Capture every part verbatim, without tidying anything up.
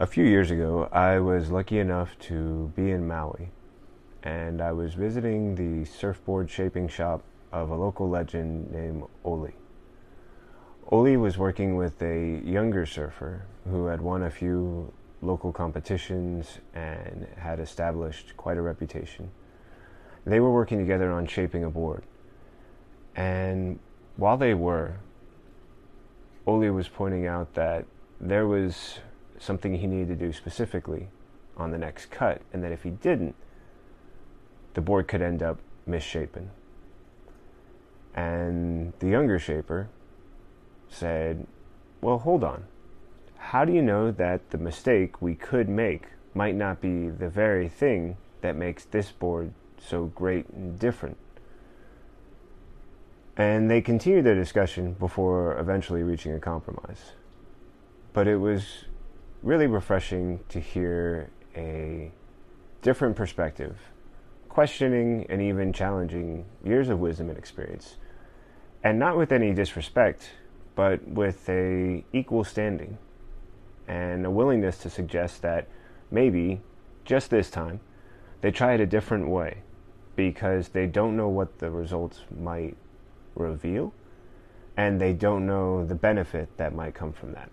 A few years ago, I was lucky enough to be in Maui, and I was visiting the surfboard shaping shop of a local legend named Oli. Oli was working with a younger surfer who had won a few local competitions and had established quite a reputation. They were working together on shaping a board, and while they were, Oli was pointing out that there was something he needed to do specifically on the next cut, and that if he didn't, the board could end up misshapen. And the younger shaper said, well, hold on. How do you know that the mistake we could make might not be the very thing that makes this board so great and different? And they continued their discussion before eventually reaching a compromise. But it was really refreshing to hear a different perspective, questioning and even challenging years of wisdom and experience, and not with any disrespect, but with a equal standing and a willingness to suggest that maybe, just this time, they try it a different way because they don't know what the results might reveal, and they don't know the benefit that might come from that.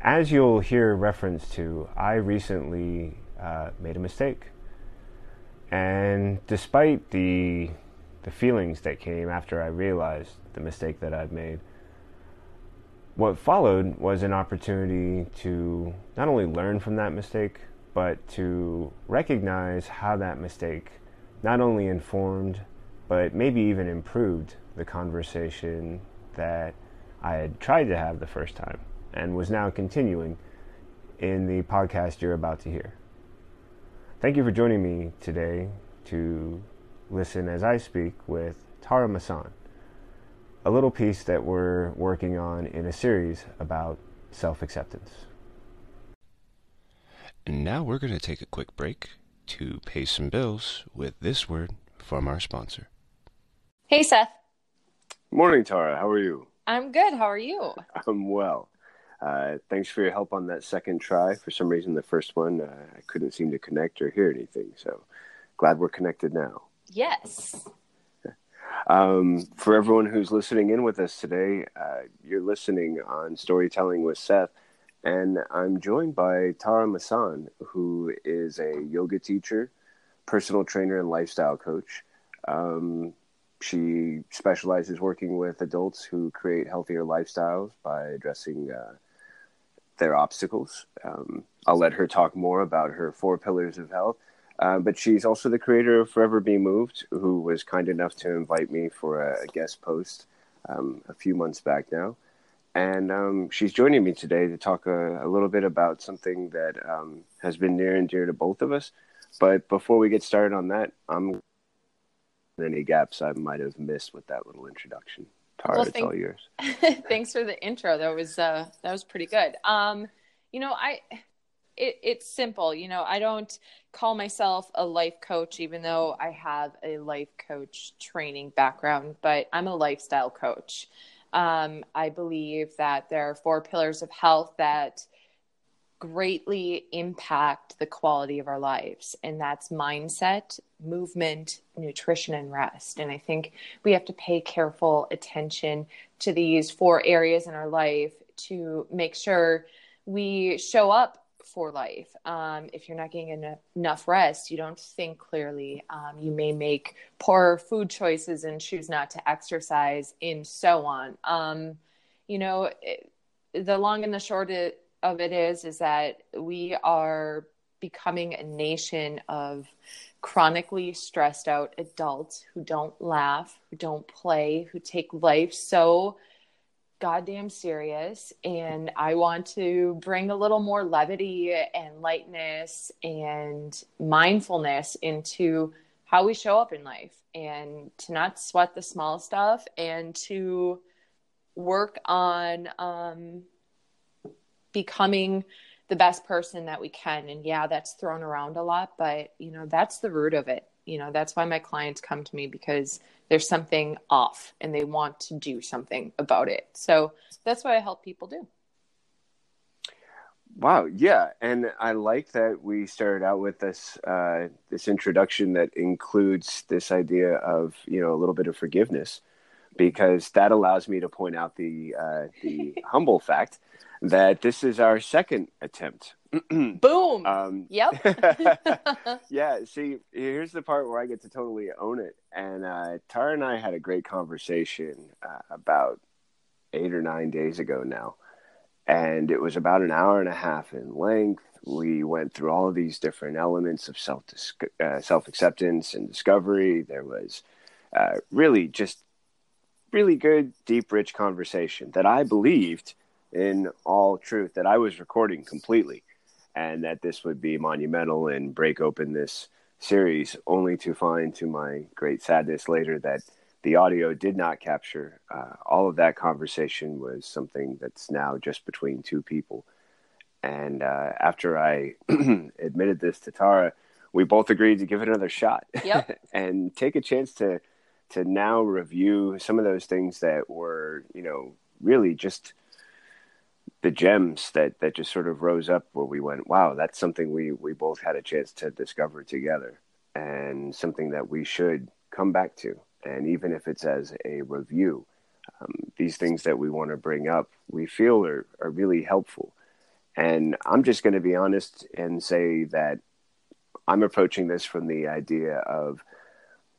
As you'll hear reference to, I recently uh, made a mistake. And despite the the feelings that came after I realized the mistake that I'd made, what followed was an opportunity to not only learn from that mistake, but to recognize how that mistake not only informed, but maybe even improved the conversation that I had tried to have the first time and was now continuing in the podcast you're about to hear. Thank you for joining me today to listen as I speak with Tara Massan, a little piece that we're working on in a series about self-acceptance. And now we're going to take a quick break to pay some bills with this word from our sponsor. Hey, Seth. Morning, Tara. How are you? I'm good. How are you? I'm well. Uh, thanks for your help on that second try. For some reason, the first one, uh, I couldn't seem to connect or hear anything. So glad we're connected now. Yes. Um, for everyone who's listening in with us today, uh, you're listening on Storytelling with Seth. And I'm joined by Tara Massan, who is a yoga teacher, personal trainer, and lifestyle coach. Um, she specializes working with adults who create healthier lifestyles by addressing uh, their obstacles. Um, I'll let her talk more about her four pillars of health. Uh, but she's also the creator of Forever Be Moved, who was kind enough to invite me for a, a guest post um, a few months back now. And um, she's joining me today to talk a, a little bit about something that um, has been near and dear to both of us. But before we get started on that, I'm any gaps I might have missed with that little introduction. Tara, well, it's all yours. Thanks for the intro. That was uh, that was pretty good. Um, you know, I it, it's simple. You know, I don't call myself a life coach, even though I have a life coach training background. But I'm a lifestyle coach. Um, I believe that there are four pillars of health that greatly impact the quality of our lives, and that's mindset, movement, nutrition, and rest. And I think we have to pay careful attention to these four areas in our life to make sure we show up for life. Um, if you're not getting en- enough rest, you don't think clearly. Um, you may make poor food choices and choose not to exercise, and so on. Um, you know, it, the long and the short it, of it is, is that we are becoming a nation of chronically stressed out adults who don't laugh, who don't play, who take life so goddamn serious. And I want to bring a little more levity and lightness and mindfulness into how we show up in life, and to not sweat the small stuff, and to work on, um, becoming the best person that we can. And yeah, that's thrown around a lot, but you know, that's the root of it. You know, that's why my clients come to me, because there's something off and they want to do something about it. So that's what I help people do. Wow. Yeah. And I like that we started out with this, uh, this introduction that includes this idea of, you know, a little bit of forgiveness, because that allows me to point out the, uh, the humble fact that this is our second attempt. Boom. Um, yep. Yeah. See, here's the part where I get to totally own it. And, uh, Tara and I had a great conversation uh, about eight or nine days ago now. And it was about an hour and a half in length. We went through all of these different elements of self uh, self-acceptance and discovery. There was uh, really just really good, deep, rich conversation that I believed in all truth that I was recording completely, and that this would be monumental and break open this series, only to find to my great sadness later that the audio did not capture. Uh, all of that conversation was something that's now just between two people. And uh, after I admitted this to Tara, we both agreed to give it another shot. Yep. And take a chance to to now review some of those things that were, you know, really just the gems that, that just sort of rose up where we went, wow, that's something we, we both had a chance to discover together, and something that we should come back to. And even if it's as a review, um, these things that we want to bring up, we feel are, are really helpful. And I'm just going to be honest and say that I'm approaching this from the idea of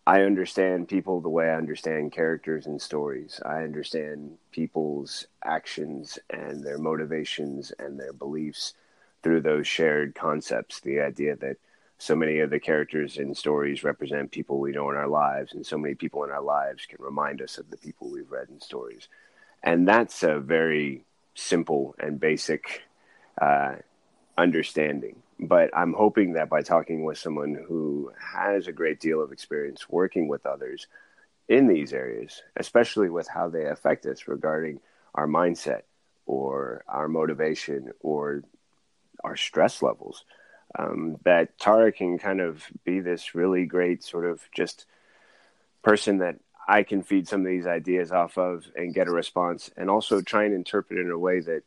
I understand people the way I understand characters and stories. I understand people's actions and their motivations and their beliefs through those shared concepts, the idea that so many of the characters and stories represent people we know in our lives, and so many people in our lives can remind us of the people we've read in stories. And that's a very simple and basic uh, understanding. But I'm hoping that by talking with someone who has a great deal of experience working with others in these areas, especially with how they affect us regarding our mindset or our motivation or our stress levels, Um, that Tara can kind of be this really great sort of just person that I can feed some of these ideas off of and get a response, and also try and interpret it in a way that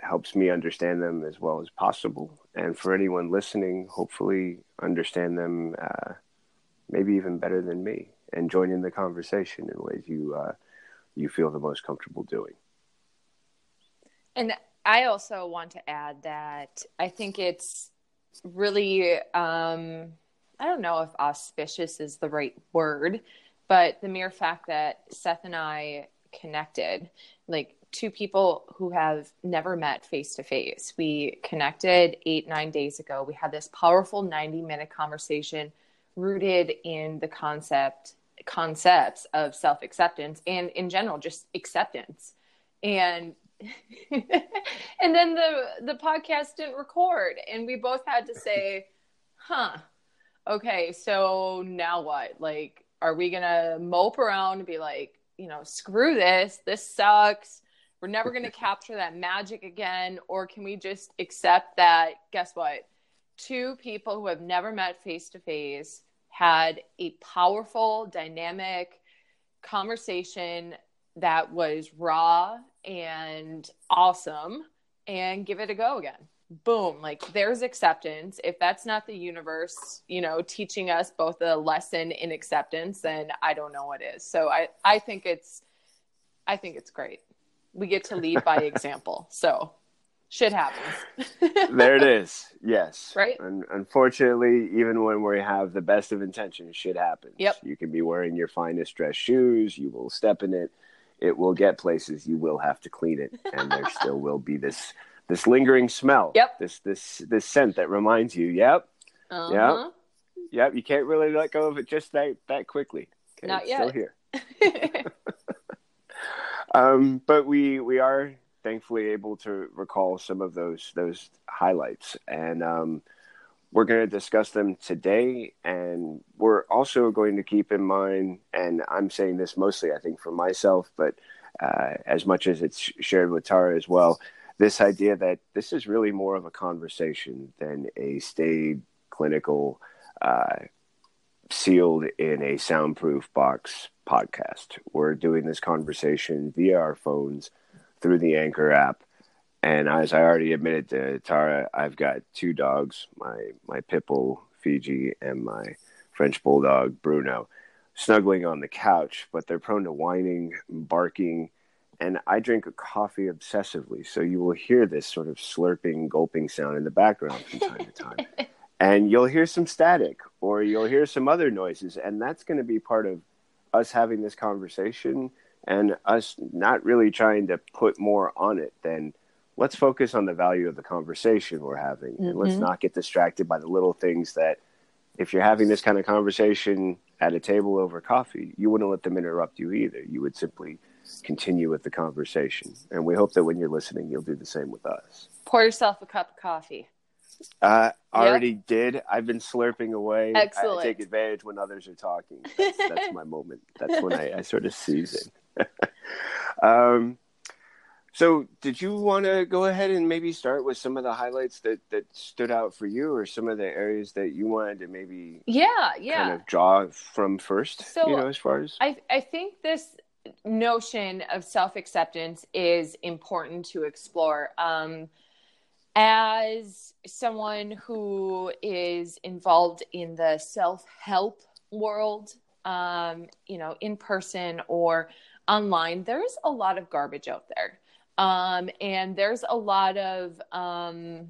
helps me understand them as well as possible. And for anyone listening, hopefully understand them uh, maybe even better than me, and join in the conversation in ways you, uh, you feel the most comfortable doing. And I also want to add that I think it's really, um, I don't know if auspicious is the right word, but the mere fact that Seth and I connected, like two people who have never met face to face, we connected eight, nine days ago. We had this powerful ninety minute conversation rooted in the concept concepts of self-acceptance and in general, just acceptance. And and then the the podcast didn't record, and we both had to say, huh, okay, so now what? Like, are we gonna mope around and be like, you know, screw this, this sucks, we're never gonna capture that magic again? Or can we just accept that, guess what, two people who have never met face to face had a powerful, dynamic conversation that was raw and awesome, and give it a go again? Boom. Like, there's acceptance. If that's not the universe, you know, teaching us both a lesson in acceptance, then I don't know what is. So I, I think it's, I think it's great. We get to lead by example. So shit happens. There it is. Yes. Right. And unfortunately, even when we have the best of intentions, shit happens. Yep. You can be wearing your finest dress shoes. You will step in it. It will get places. You will have to clean it, and there still will be this this lingering smell. Yep. This this this scent that reminds you. Yep. Uh-huh. Yep. Yep. You can't really let go of it just that that quickly. Okay, not it's yet. Still here. um, but we we are thankfully able to recall some of those those highlights, and um, we're going to discuss them today. And we're also going to keep in mind, and I'm saying this mostly, I think, for myself, but uh, as much as it's shared with Tara as well, this idea that this is really more of a conversation than a staid, clinical, uh, sealed in a soundproof box podcast. We're doing this conversation via our phones through the Anchor app, And as I already admitted to Tara, I've got two dogs, my, my pit bull, Fiji, and my French bulldog, Bruno, snuggling on the couch, but they're prone to whining, barking, and I drink a coffee obsessively. So you will hear this sort of slurping, gulping sound in the background from time to time. And you'll hear some static, or you'll hear some other noises, and that's going to be part of us having this conversation and us not really trying to put more on it than let's focus on the value of the conversation we're having. Mm-hmm. And let's not get distracted by the little things that if you're having this kind of conversation at a table over coffee, you wouldn't let them interrupt you either. You would simply continue with the conversation. And we hope that when you're listening, you'll do the same with us. Pour yourself a cup of coffee. Uh, already yep. did. I've been slurping away. Excellent. I take advantage when others are talking. That's, that's my moment. That's when I, I sort of seize it. um, So did you want to go ahead and maybe start with some of the highlights that, that stood out for you or some of the areas that you wanted to maybe yeah, yeah. kind of draw from first, so you know, as far as? I, I think this notion of self-acceptance is important to explore. Um, as someone who is involved in the self-help world, um, you know, in person or online, there's a lot of garbage out there. Um, and there's a lot of, um,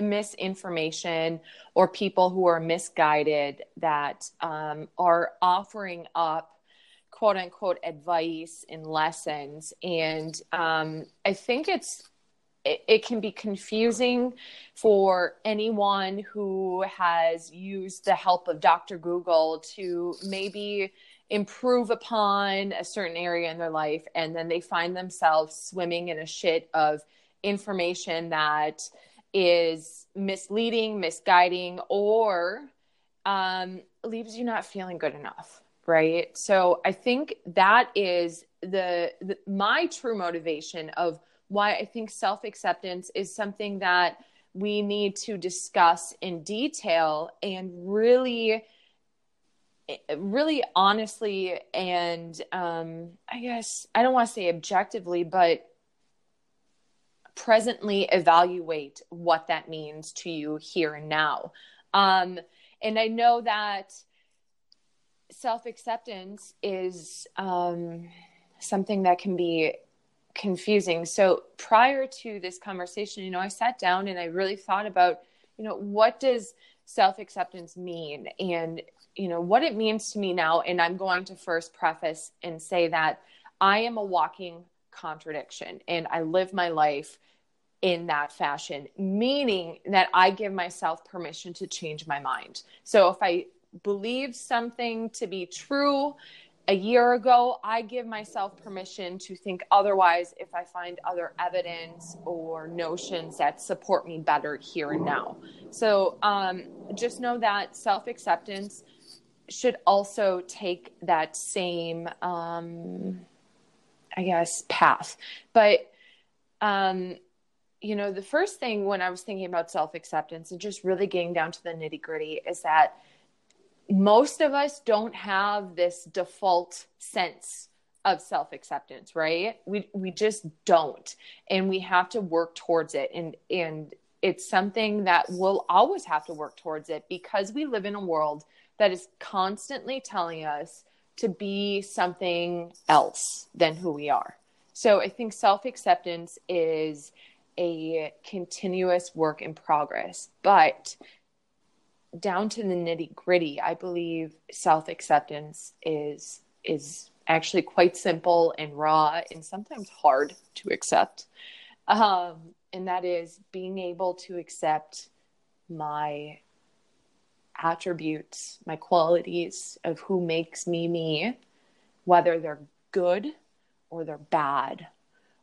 misinformation or people who are misguided that, um, are offering up quote unquote advice and lessons. And, um, I think it's, it, it can be confusing for anyone who has used the help of Doctor Google to maybe improve upon a certain area in their life, and then they find themselves swimming in a shit of information that is misleading, misguiding, or um, leaves you not feeling good enough, right? So I think that is the, the my true motivation of why I think self-acceptance is something that we need to discuss in detail and really really honestly and um, I guess I don't want to say objectively, but presently evaluate what that means to you here and now. Um, and I know that self-acceptance is um, something that can be confusing. So prior to this conversation, you know, I sat down and I really thought about, you know, what does self-acceptance mean? And you know, what it means to me now. And I'm going to first preface and say that I am a walking contradiction and I live my life in that fashion, meaning that I give myself permission to change my mind. So if I believe something to be true a year ago, I give myself permission to think otherwise if I find other evidence or notions that support me better here and now. So um, just know that self-acceptance should also take that same, um, I guess, path. But, um, you know, the first thing when I was thinking about self-acceptance and just really getting down to the nitty-gritty is that most of us don't have this default sense of self-acceptance, right? We we just don't. And we have to work towards it. And, and it's something that we'll always have to work towards it because we live in a world that is constantly telling us to be something else than who we are. So I think self-acceptance is a continuous work in progress, but down to the nitty gritty, I believe self-acceptance is, is actually quite simple and raw and sometimes hard to accept. Um, and that is being able to accept my attributes, my qualities of who makes me, me, whether they're good or they're bad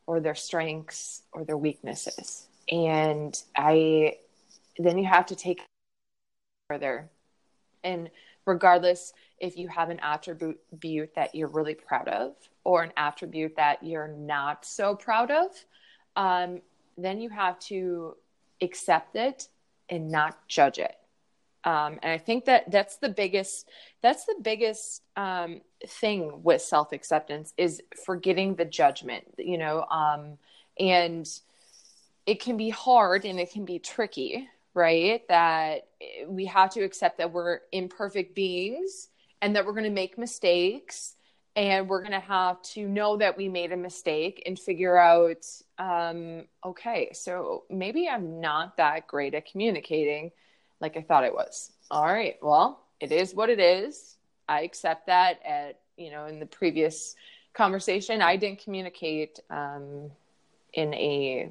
or their strengths or their weaknesses. And I, then you have to take further. And regardless if you have an attribute that you're really proud of or an attribute that you're not so proud of, um, then you have to accept it and not judge it. Um, and I think that that's the biggest, that's the biggest um, thing with self-acceptance is forgetting the judgment, you know, um, and it can be hard and it can be tricky, right? That we have to accept that we're imperfect beings and that we're going to make mistakes, and we're going to have to know that we made a mistake and figure out, um, okay, so maybe I'm not that great at communicating like I thought I was. All right, well, it is what it is. I accept that. At, you know, in the previous conversation, I didn't communicate um, in a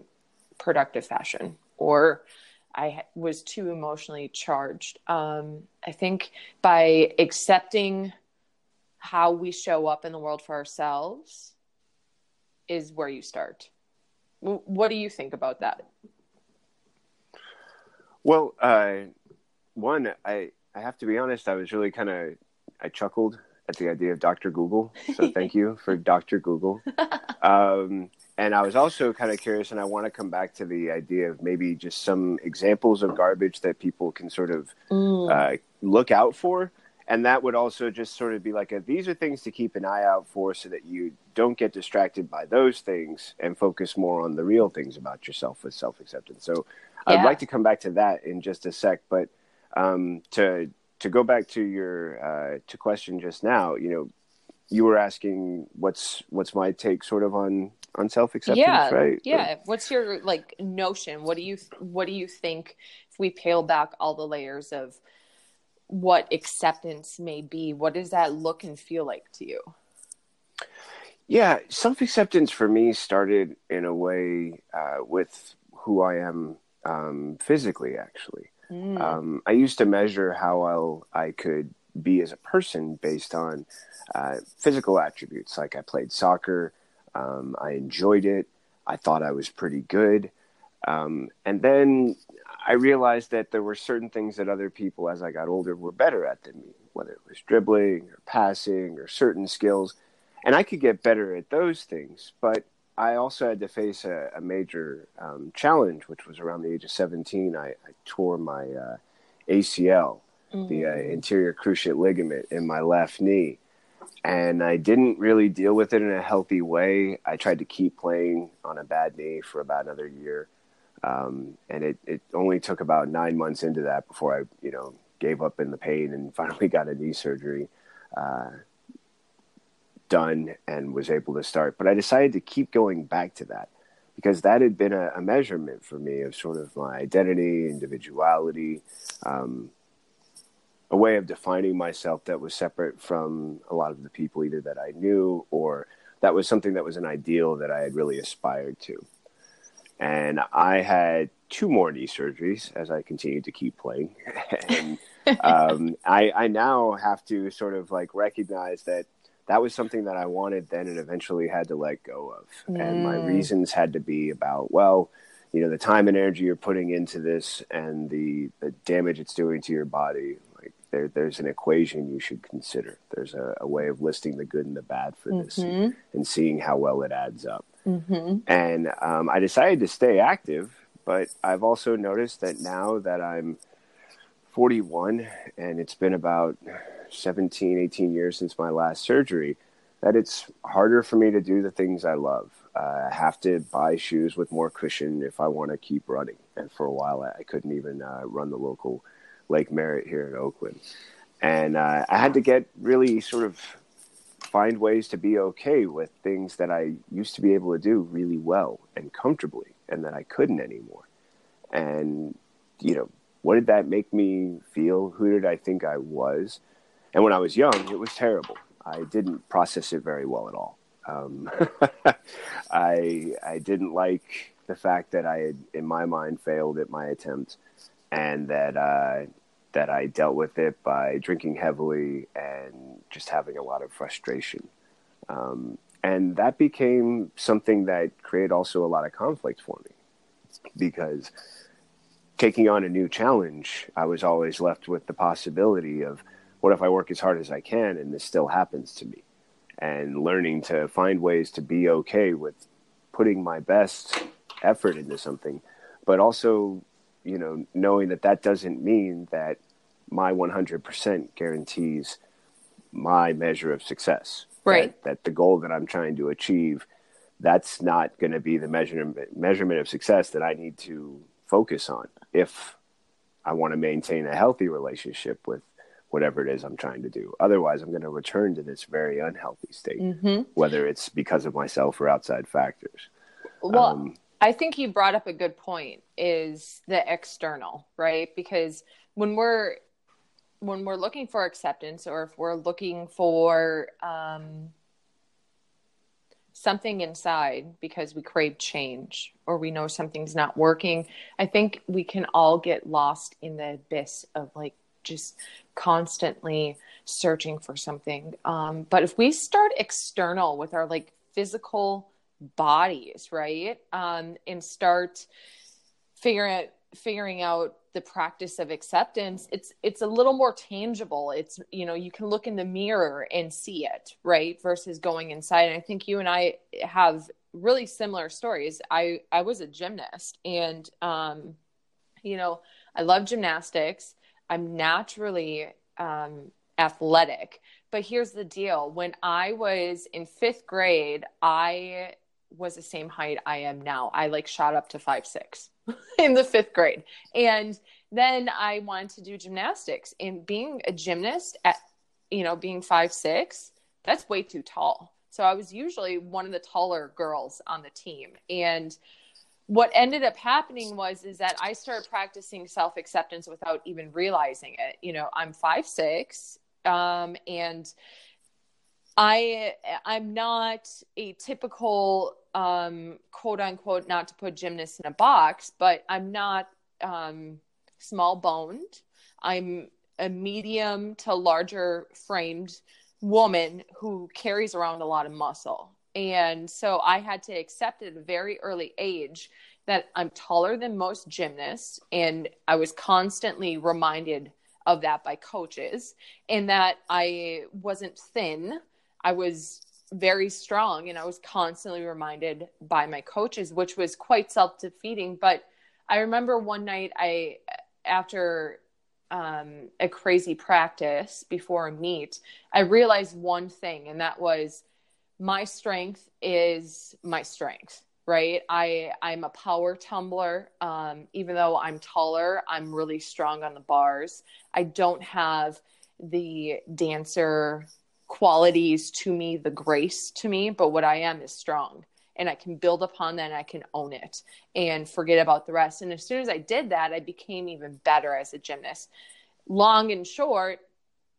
productive fashion, or I was too emotionally charged. Um, I think by accepting how we show up in the world for ourselves is where you start. What do you think about that? Well, uh, one, I, I have to be honest, I was really kind of, I chuckled at the idea of Doctor Google. So thank you for Doctor Google. Um, and I was also kind of curious, and I want to come back to the idea of maybe just some examples of garbage that people can sort of mm. uh, look out for. And that would also just sort of be like, a, these are things to keep an eye out for so that you don't get distracted by those things and focus more on the real things about yourself with self-acceptance. So yeah. I'd like to come back to that in just a sec. But um, to to go back to your uh, to question just now, you know, you were asking what's what's my take sort of on, on self-acceptance, yeah, right? Yeah. Or, what's your like notion? What do you what do you think if we peel back all the layers of what acceptance may be, what does that look and feel like to you? Yeah. Self-acceptance for me started in a way uh, with who I am um, physically, actually. Mm. Um, I used to measure how I'll, I could be as a person based on uh, physical attributes. Like I played soccer. Um, I enjoyed it. I thought I was pretty good. Um, and then I realized that there were certain things that other people, as I got older, were better at than me, whether it was dribbling or passing or certain skills. And I could get better at those things. But I also had to face a, a major um, challenge, which was around the age of seventeen. I, I tore my uh, A C L, mm-hmm. the uh, anterior cruciate ligament in my left knee. And I didn't really deal with it in a healthy way. I tried to keep playing on a bad knee for about another year. Um, and it, it only took about nine months into that before I, you know, gave up in the pain and finally got a knee surgery uh, done and was able to start. But I decided to keep going back to that because that had been a, a measurement for me of sort of my identity, individuality, um, a way of defining myself that was separate from a lot of the people either that I knew or that was something that was an ideal that I had really aspired to. And I had two more knee surgeries as I continued to keep playing. and um, I, I now have to sort of like recognize that that was something that I wanted then and eventually had to let go of. Mm. And my reasons had to be about, well, you know, the time and energy you're putting into this and the, the damage it's doing to your body. Like there, there's an equation you should consider. There's a, a way of listing the good and the bad for mm-hmm. this and, and seeing how well it adds up. Mm-hmm. And um, I decided to stay active, but I've also noticed that now that I'm forty-one and it's been about seventeen, eighteen years since my last surgery, that it's harder for me to do the things I love. Uh, I have to buy shoes with more cushion if I want to keep running. And for a while, I, I couldn't even uh, run the local Lake Merritt here in Oakland. And uh, I had to get really sort of find ways to be okay with things that I used to be able to do really well and comfortably and that I couldn't anymore. And, you know, what did that make me feel? Who did I think I was? And when I was young, it was terrible. I didn't process it very well at all. Um, I, I didn't like the fact that I had, in my mind, failed at my attempt and that, uh, that I dealt with it by drinking heavily and just having a lot of frustration. Um, and that became something that created also a lot of conflict for me because taking on a new challenge, I was always left with the possibility of what if I work as hard as I can and this still happens to me, and learning to find ways to be okay with putting my best effort into something, but also, you know, knowing that that doesn't mean that my one hundred percent guarantees my measure of success. Right. That, that the goal that I'm trying to achieve that's not going to be the measurement measurement of success that I need to focus on if I want to maintain a healthy relationship with whatever it is I'm trying to do. Otherwise, I'm going to return to this very unhealthy state, mm-hmm. whether it's because of myself or outside factors. Well, um, I think you brought up a good point, is the external, right? Because when we're when we're looking for acceptance, or if we're looking for um, something inside because we crave change or we know something's not working, I think we can all get lost in the abyss of like just constantly searching for something. Um, but if we start external with our like physical bodies, right? Um, and start figuring out, figuring out the practice of acceptance, it's it's a little more tangible. It's, you know, you can look in the mirror and see it, right? Versus going inside. And I think you and I have really similar stories. I, I was a gymnast, and, um, you know, I love gymnastics. I'm naturally um, athletic, but here's the deal. When I was in fifth grade, I was the same height I am now. I like shot up to five six in the fifth grade. And then I wanted to do gymnastics, and being a gymnast at, you know, being five six, that's way too tall. So I was usually one of the taller girls on the team. And what ended up happening was, is that I started practicing self-acceptance without even realizing it. You know, I'm five six, um, and I, I'm not a typical, um, quote unquote, not to put gymnasts in a box, but I'm not, um, small boned. I'm a medium to larger framed woman who carries around a lot of muscle. And so I had to accept at a very early age that I'm taller than most gymnasts. And I was constantly reminded of that by coaches, and that I wasn't thin. I was very strong, and I was constantly reminded by my coaches, which was quite self-defeating. But I remember one night I, after um, a crazy practice before a meet, I realized one thing, and that was my strength is my strength, right? I, I'm a power tumbler. Um, even though I'm taller, I'm really strong on the bars. I don't have the dancer qualities to me, the grace to me, but what I am is strong, and I can build upon that, and I can own it and forget about the rest. And as soon as I did that, I became even better as a gymnast. Long and short,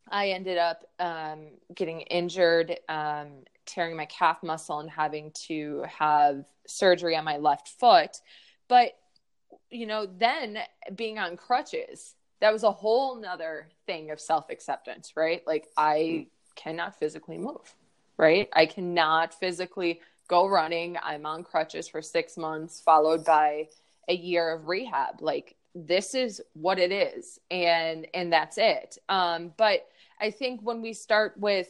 I ended up, um, getting injured, um, tearing my calf muscle and having to have surgery on my left foot. But, you know, then being on crutches, that was a whole nother thing of self-acceptance, right? Like I cannot physically move, right? I cannot physically go running. I'm on crutches for six months, followed by a year of rehab. Like this is what it is. And, and that's it. Um, but I think when we start with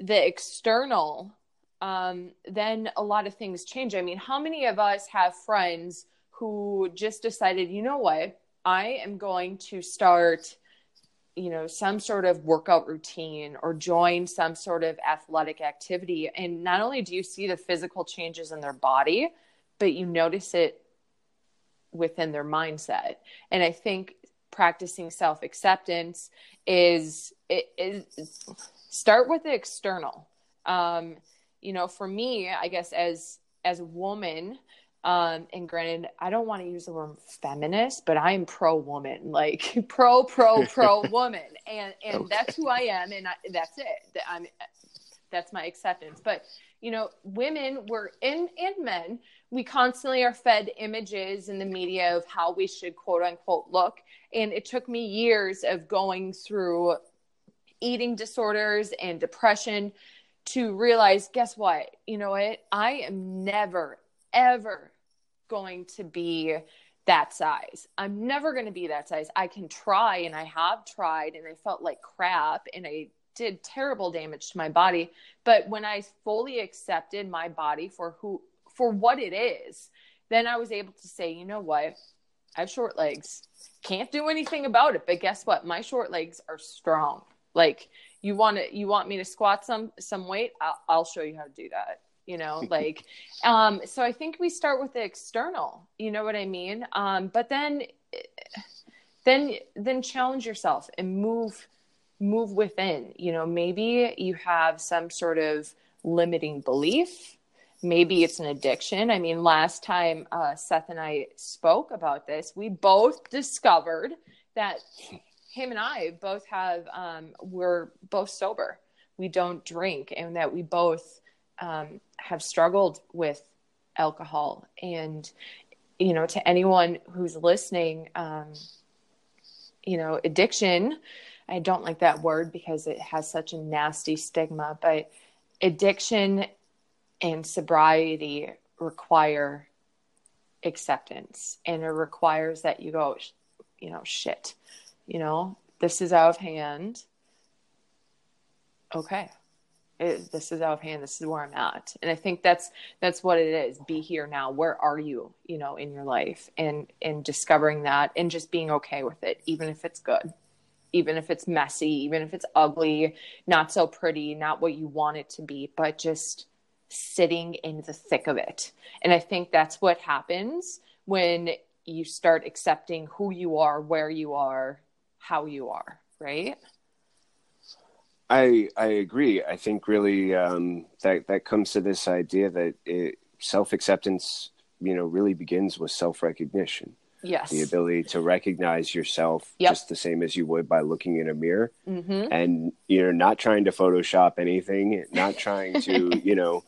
the external, um, then a lot of things change. I mean, how many of us have friends who just decided, you know what, I am going to start, you know, some sort of workout routine or join some sort of athletic activity. And not only do you see the physical changes in their body, but you notice it within their mindset. And I think practicing self-acceptance is, it is, start with the external. Um, you know, for me, I guess as, as a woman, um, and granted, I don't want to use the word feminist, but I am pro woman, like pro, pro, pro woman. And, and okay. That's who I am. And I, that's it. I'm, that's my acceptance. But, you know, women we're in, in men, we constantly are fed images in the media of how we should quote unquote look. And it took me years of going through eating disorders and depression to realize, guess what? You know what? I am never, ever going to be that size. I'm never going to be that size. I can try, and I have tried, and I felt like crap, and I did terrible damage to my body. But when I fully accepted my body for who, for what it is, then I was able to say, you know what? I have short legs. Can't do anything about it. But guess what? My short legs are strong. Like you want to, you want me to squat some, some weight? I'll, I'll show you how to do that. you know, like, um, so I think we start with the external, you know what I mean? Um, but then, then, then challenge yourself and move, move within, you know, maybe you have some sort of limiting belief. Maybe it's an addiction. I mean, last time uh, Seth and I spoke about this, we both discovered that him and I both have, um, we're both sober. We don't drink, and that we both um, have struggled with alcohol. And, you know, to anyone who's listening, um, you know, addiction, I don't like that word because it has such a nasty stigma, but addiction and sobriety require acceptance, and it requires that you go, you know, shit, you know, this is out of hand. Okay. It, this is out of hand. This is where I'm at. And I think that's, that's what it is. Be here now. Where are you, you know, in your life, and, and discovering that and just being okay with it, even if it's good, even if it's messy, even if it's ugly, not so pretty, not what you want it to be, but just sitting in the thick of it. And I think that's what happens when you start accepting who you are, where you are, how you are, right? I I agree. I think really um, that that comes to this idea that it, self-acceptance, you know, really begins with self-recognition. Yes. The ability to recognize yourself, yep, just the same as you would by looking in a mirror, mm-hmm, and you're not trying to Photoshop anything, not trying to, you know,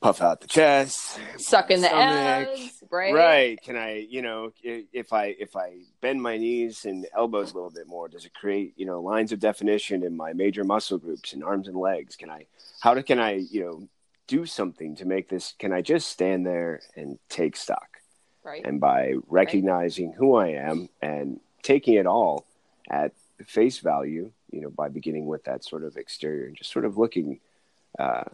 puff out the chest, suck in the abs, right? Right. Can I, you know, if I, if I bend my knees and elbows a little bit more, does it create, you know, lines of definition in my major muscle groups and arms and legs? Can I, how do, can I, you know, do something to make this, can I just stand there and take stock? Right. And by recognizing, right, who I am and taking it all at face value, you know, by beginning with that sort of exterior and just sort of looking, uh,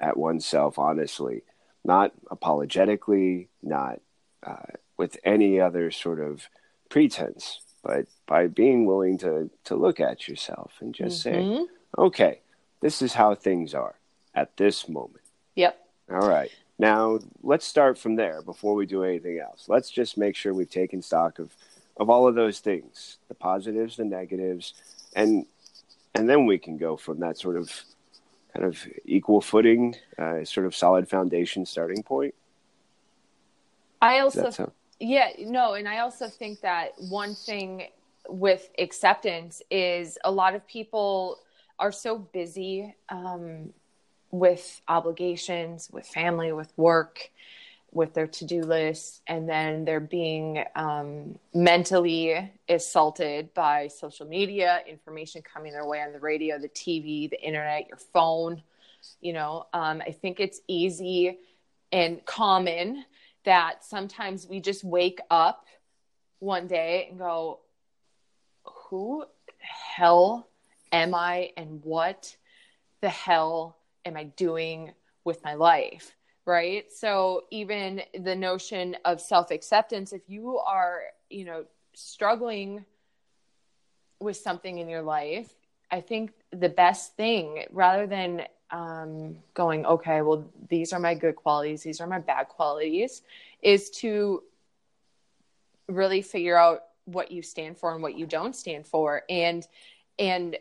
at oneself honestly, not apologetically, not uh, with any other sort of pretense, but by being willing to to look at yourself and just, mm-hmm, say, okay, this is how things are at this moment. Yep. All right. Now let's start from there before we do anything else. Let's just make sure we've taken stock of, of all of those things, the positives, the negatives, and and then we can go from that sort of kind of equal footing, uh, sort of solid foundation starting point. I also, so? yeah, no. And I also think that one thing with acceptance is a lot of people are so busy, um, with obligations, with family, with work, with their to-do lists. And then they're being, um, mentally assaulted by social media, information coming their way on the radio, the T V, the internet, your phone, you know, um, I think it's easy and common that sometimes we just wake up one day and go, who the hell am I? And what the hell am I doing with my life? Right? So even the notion of self-acceptance, if you are, you know, struggling with something in your life, I think the best thing, rather than um, going, okay, well, these are my good qualities, these are my bad qualities, is to really figure out what you stand for and what you don't stand for. And, and,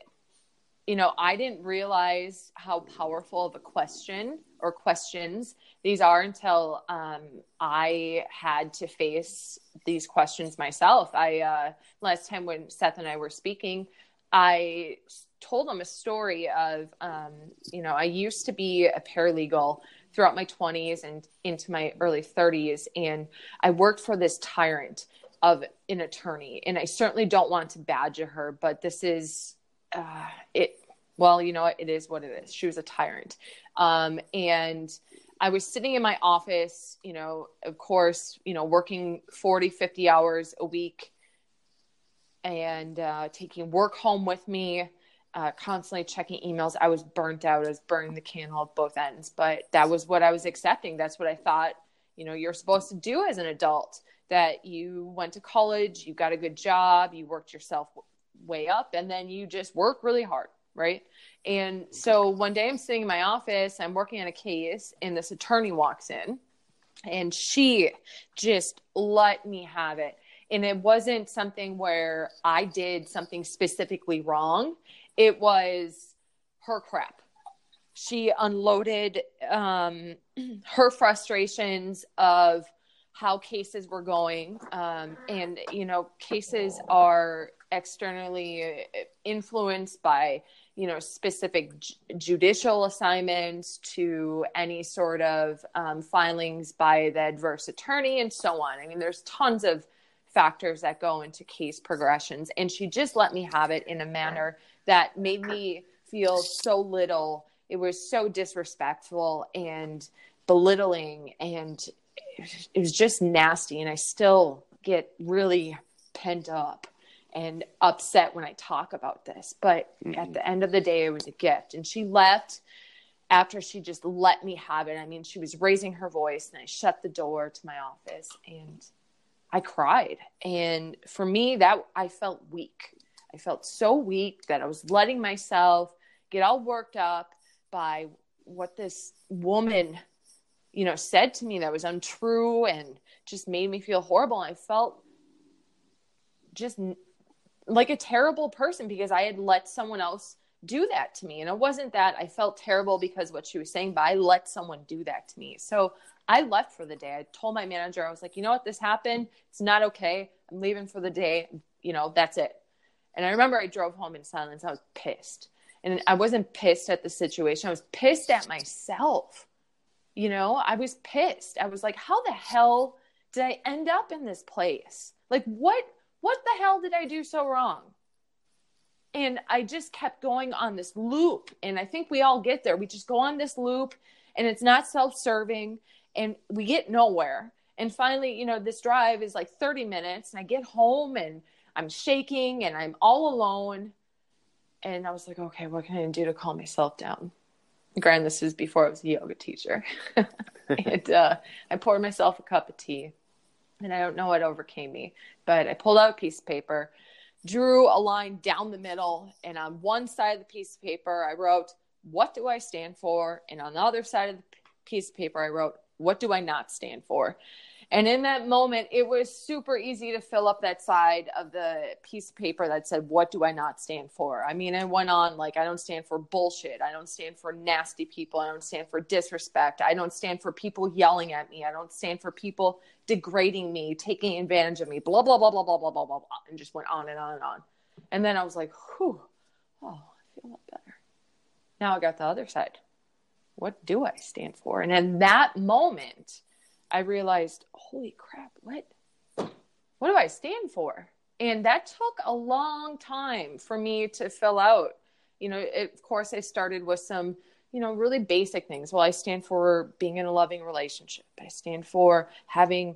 you know, I didn't realize how powerful of a question or questions these are until um, I had to face these questions myself. I, uh, last time when Seth and I were speaking, I told him a story of, um, you know, I used to be a paralegal throughout my twenties and into my early thirties. And I worked for this tyrant of an attorney, and I certainly don't want to badger her, but this is, Uh, it, well, you know, it is what it is. She was a tyrant. Um, and I was sitting in my office, you know, of course, you know, working forty, fifty hours a week and, uh, taking work home with me, uh, constantly checking emails. I was burnt out. I was burning the candle at both ends, but that was what I was accepting. That's what I thought, you know, you're supposed to do as an adult, that you went to college, you got a good job, you worked yourself way up, and then you just work really hard right? And so one day I'm sitting in my office, I'm working on a case, and this attorney walks in, and she just let me have it. And it wasn't something where I did something specifically wrong. It was her crap. She unloaded um, her frustrations of how cases were going. Um, and, you know, cases are externally influenced by, you know, specific j- judicial assignments to any sort of um, filings by the adverse attorney and so on. I mean, there's tons of factors that go into case progressions. And she just let me have it in a manner that made me feel so little. It was so disrespectful and belittling, and it was just nasty. And I still get really pent up and upset when I talk about this. But mm-hmm. at the end of the day, it was a gift. And she left after she just let me have it. I mean, she was raising her voice, and I shut the door to my office, and I cried. And for me, that I felt weak. I felt so weak that I was letting myself get all worked up by what this woman, you know, said to me that was untrue and just made me feel horrible. I felt just like a terrible person because I had let someone else do that to me. And it wasn't that I felt terrible because what she was saying, but I let someone do that to me. So I left for the day. I told my manager, I was like, you know what, this happened. It's not okay. I'm leaving for the day. You know, that's it. And I remember I drove home in silence. I was pissed. And I wasn't pissed at the situation. I was pissed at myself. You know, I was pissed. I was like, how the hell did I end up in this place? Like, what, what the hell did I do so wrong? And I just kept going on this loop. And I think we all get there. We just go on this loop, and it's not self-serving, and we get nowhere. And finally, you know, this drive is like thirty minutes, and I get home, and I'm shaking, and I'm all alone. And I was like, okay, what can I do to calm myself down? Granted, this was before I was a yoga teacher. and uh, I poured myself a cup of tea, and I don't know what overcame me, but I pulled out a piece of paper, drew a line down the middle, and on one side of the piece of paper, I wrote, what do I stand for? And on the other side of the piece of paper, I wrote, what do I not stand for? And in that moment, it was super easy to fill up that side of the piece of paper that said, what do I not stand for? I mean, I went on like, I don't stand for bullshit. I don't stand for nasty people. I don't stand for disrespect. I don't stand for people yelling at me. I don't stand for people degrading me, taking advantage of me, blah, blah, blah, blah, blah, blah, blah, blah, blah, and just went on and on and on. And then I was like, whew, oh, I feel a lot better. Now I got the other side. What do I stand for? And in that moment, I realized, holy crap, what, what do I stand for? And that took a long time for me to fill out. You know, it, of course I started with some, you know, really basic things. Well, I stand for being in a loving relationship. I stand for having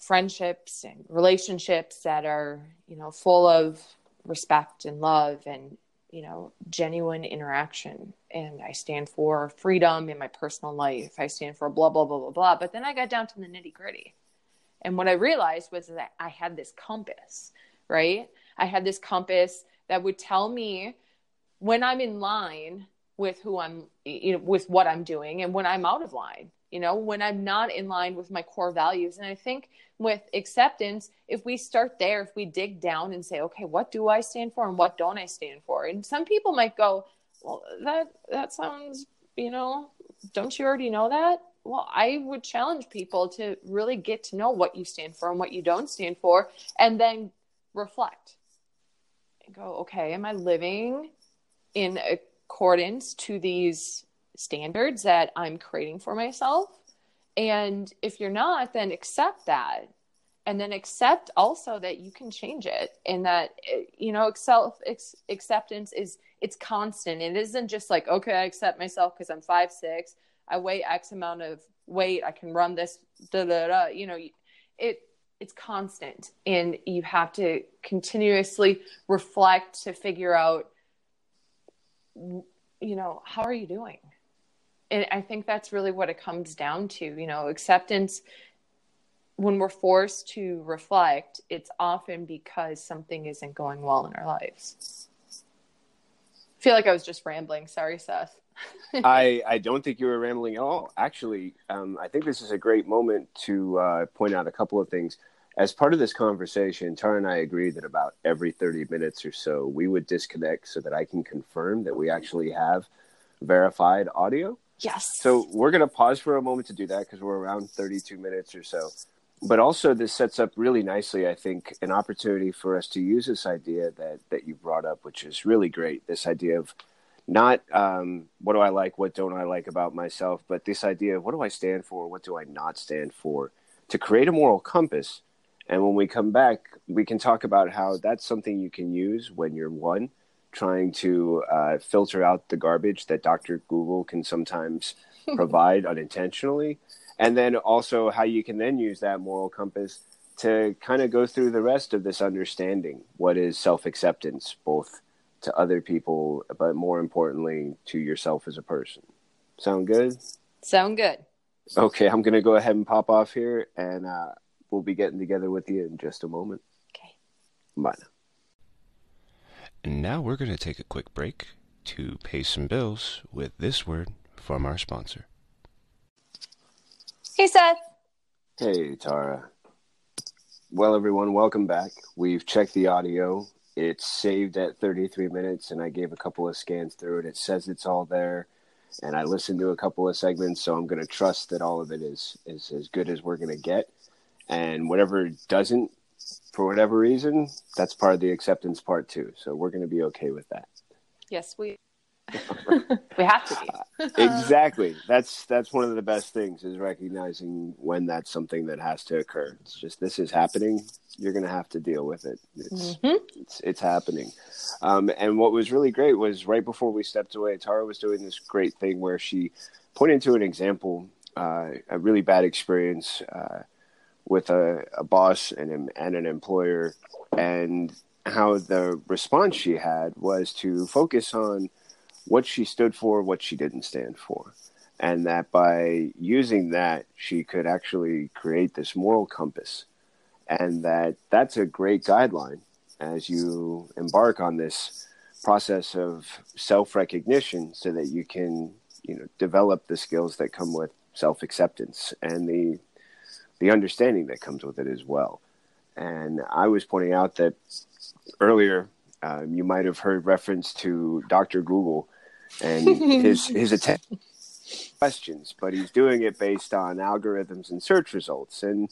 friendships and relationships that are, you know, full of respect and love and, you know, genuine interaction. And I stand for freedom in my personal life. I stand for blah, blah, blah, blah, blah. But then I got down to the nitty gritty. And what I realized was that I had this compass, right? I had this compass that would tell me when I'm in line with who I'm, you know, with what I'm doing, and when I'm out of line, you know, when I'm not in line with my core values. And I think with acceptance, if we start there, if we dig down and say, okay, what do I stand for and what don't I stand for? And some people might go, well, that, that sounds, you know, don't you already know that? Well, I would challenge people to really get to know what you stand for and what you don't stand for, and then reflect and go, okay, am I living in accordance to these standards that I'm creating for myself? And if you're not, then accept that. And then accept also that you can change it, and that, you know, self acceptance is, it's constant. It isn't just like, okay, I accept myself because I'm five, six, I weigh X amount of weight, I can run this, da, da, da. You know, it, it's constant, and you have to continuously reflect to figure out, you know, how are you doing? And I think that's really what it comes down to, you know, acceptance. When we're forced to reflect, it's often because something isn't going well in our lives. I feel like I was just rambling. Sorry, Seth. I, I don't think you were rambling at all. Actually, um, I think this is a great moment to uh, point out a couple of things. As part of this conversation, Tara and I agreed that about every thirty minutes or so, we would disconnect so that I can confirm that we actually have verified audio. Yes. So we're going to pause for a moment to do that because we're around thirty-two minutes or so. But also this sets up really nicely, I think, an opportunity for us to use this idea that, that you brought up, which is really great. This idea of not um, what do I like, what don't I like about myself, but this idea of what do I stand for, what do I not stand for, to create a moral compass. And when we come back, we can talk about how that's something you can use when you're, one, trying to uh, filter out the garbage that Doctor Google can sometimes provide unintentionally. And then also how you can then use that moral compass to kind of go through the rest of this understanding. What is self-acceptance, both to other people, but more importantly, to yourself as a person? Sound good? Sound good. Okay, I'm going to go ahead and pop off here and... uh we'll be getting together with you in just a moment. Okay. Bye now. And now we're going to take a quick break to pay some bills with this word from our sponsor. Hey, Seth. Hey, Tara. Well, everyone, welcome back. We've checked the audio. It's saved at thirty-three minutes, and I gave a couple of scans through it. It says it's all there. And I listened to a couple of segments, so I'm going to trust that all of it is, is as good as we're going to get. And whatever doesn't, for whatever reason, that's part of the acceptance part too. So we're going to be okay with that. Yes, we we have to be. Exactly. That's that's one of the best things is recognizing when that's something that has to occur. It's just this is happening. You're going to have to deal with it. It's mm-hmm. it's, it's happening. Um, and what was really great was right before we stepped away, Tara was doing this great thing where she pointed to an example, uh, a really bad experience. Uh, with a, a boss and, and an employer, and how the response she had was to focus on what she stood for, what she didn't stand for. And that by using that, she could actually create this moral compass. And that that's a great guideline as you embark on this process of self-recognition so that you can, you know, develop the skills that come with self-acceptance and the the understanding that comes with it as well. And I was pointing out that earlier um, you might have heard reference to Doctor Google and his his attempt questions, but he's doing it based on algorithms and search results. And,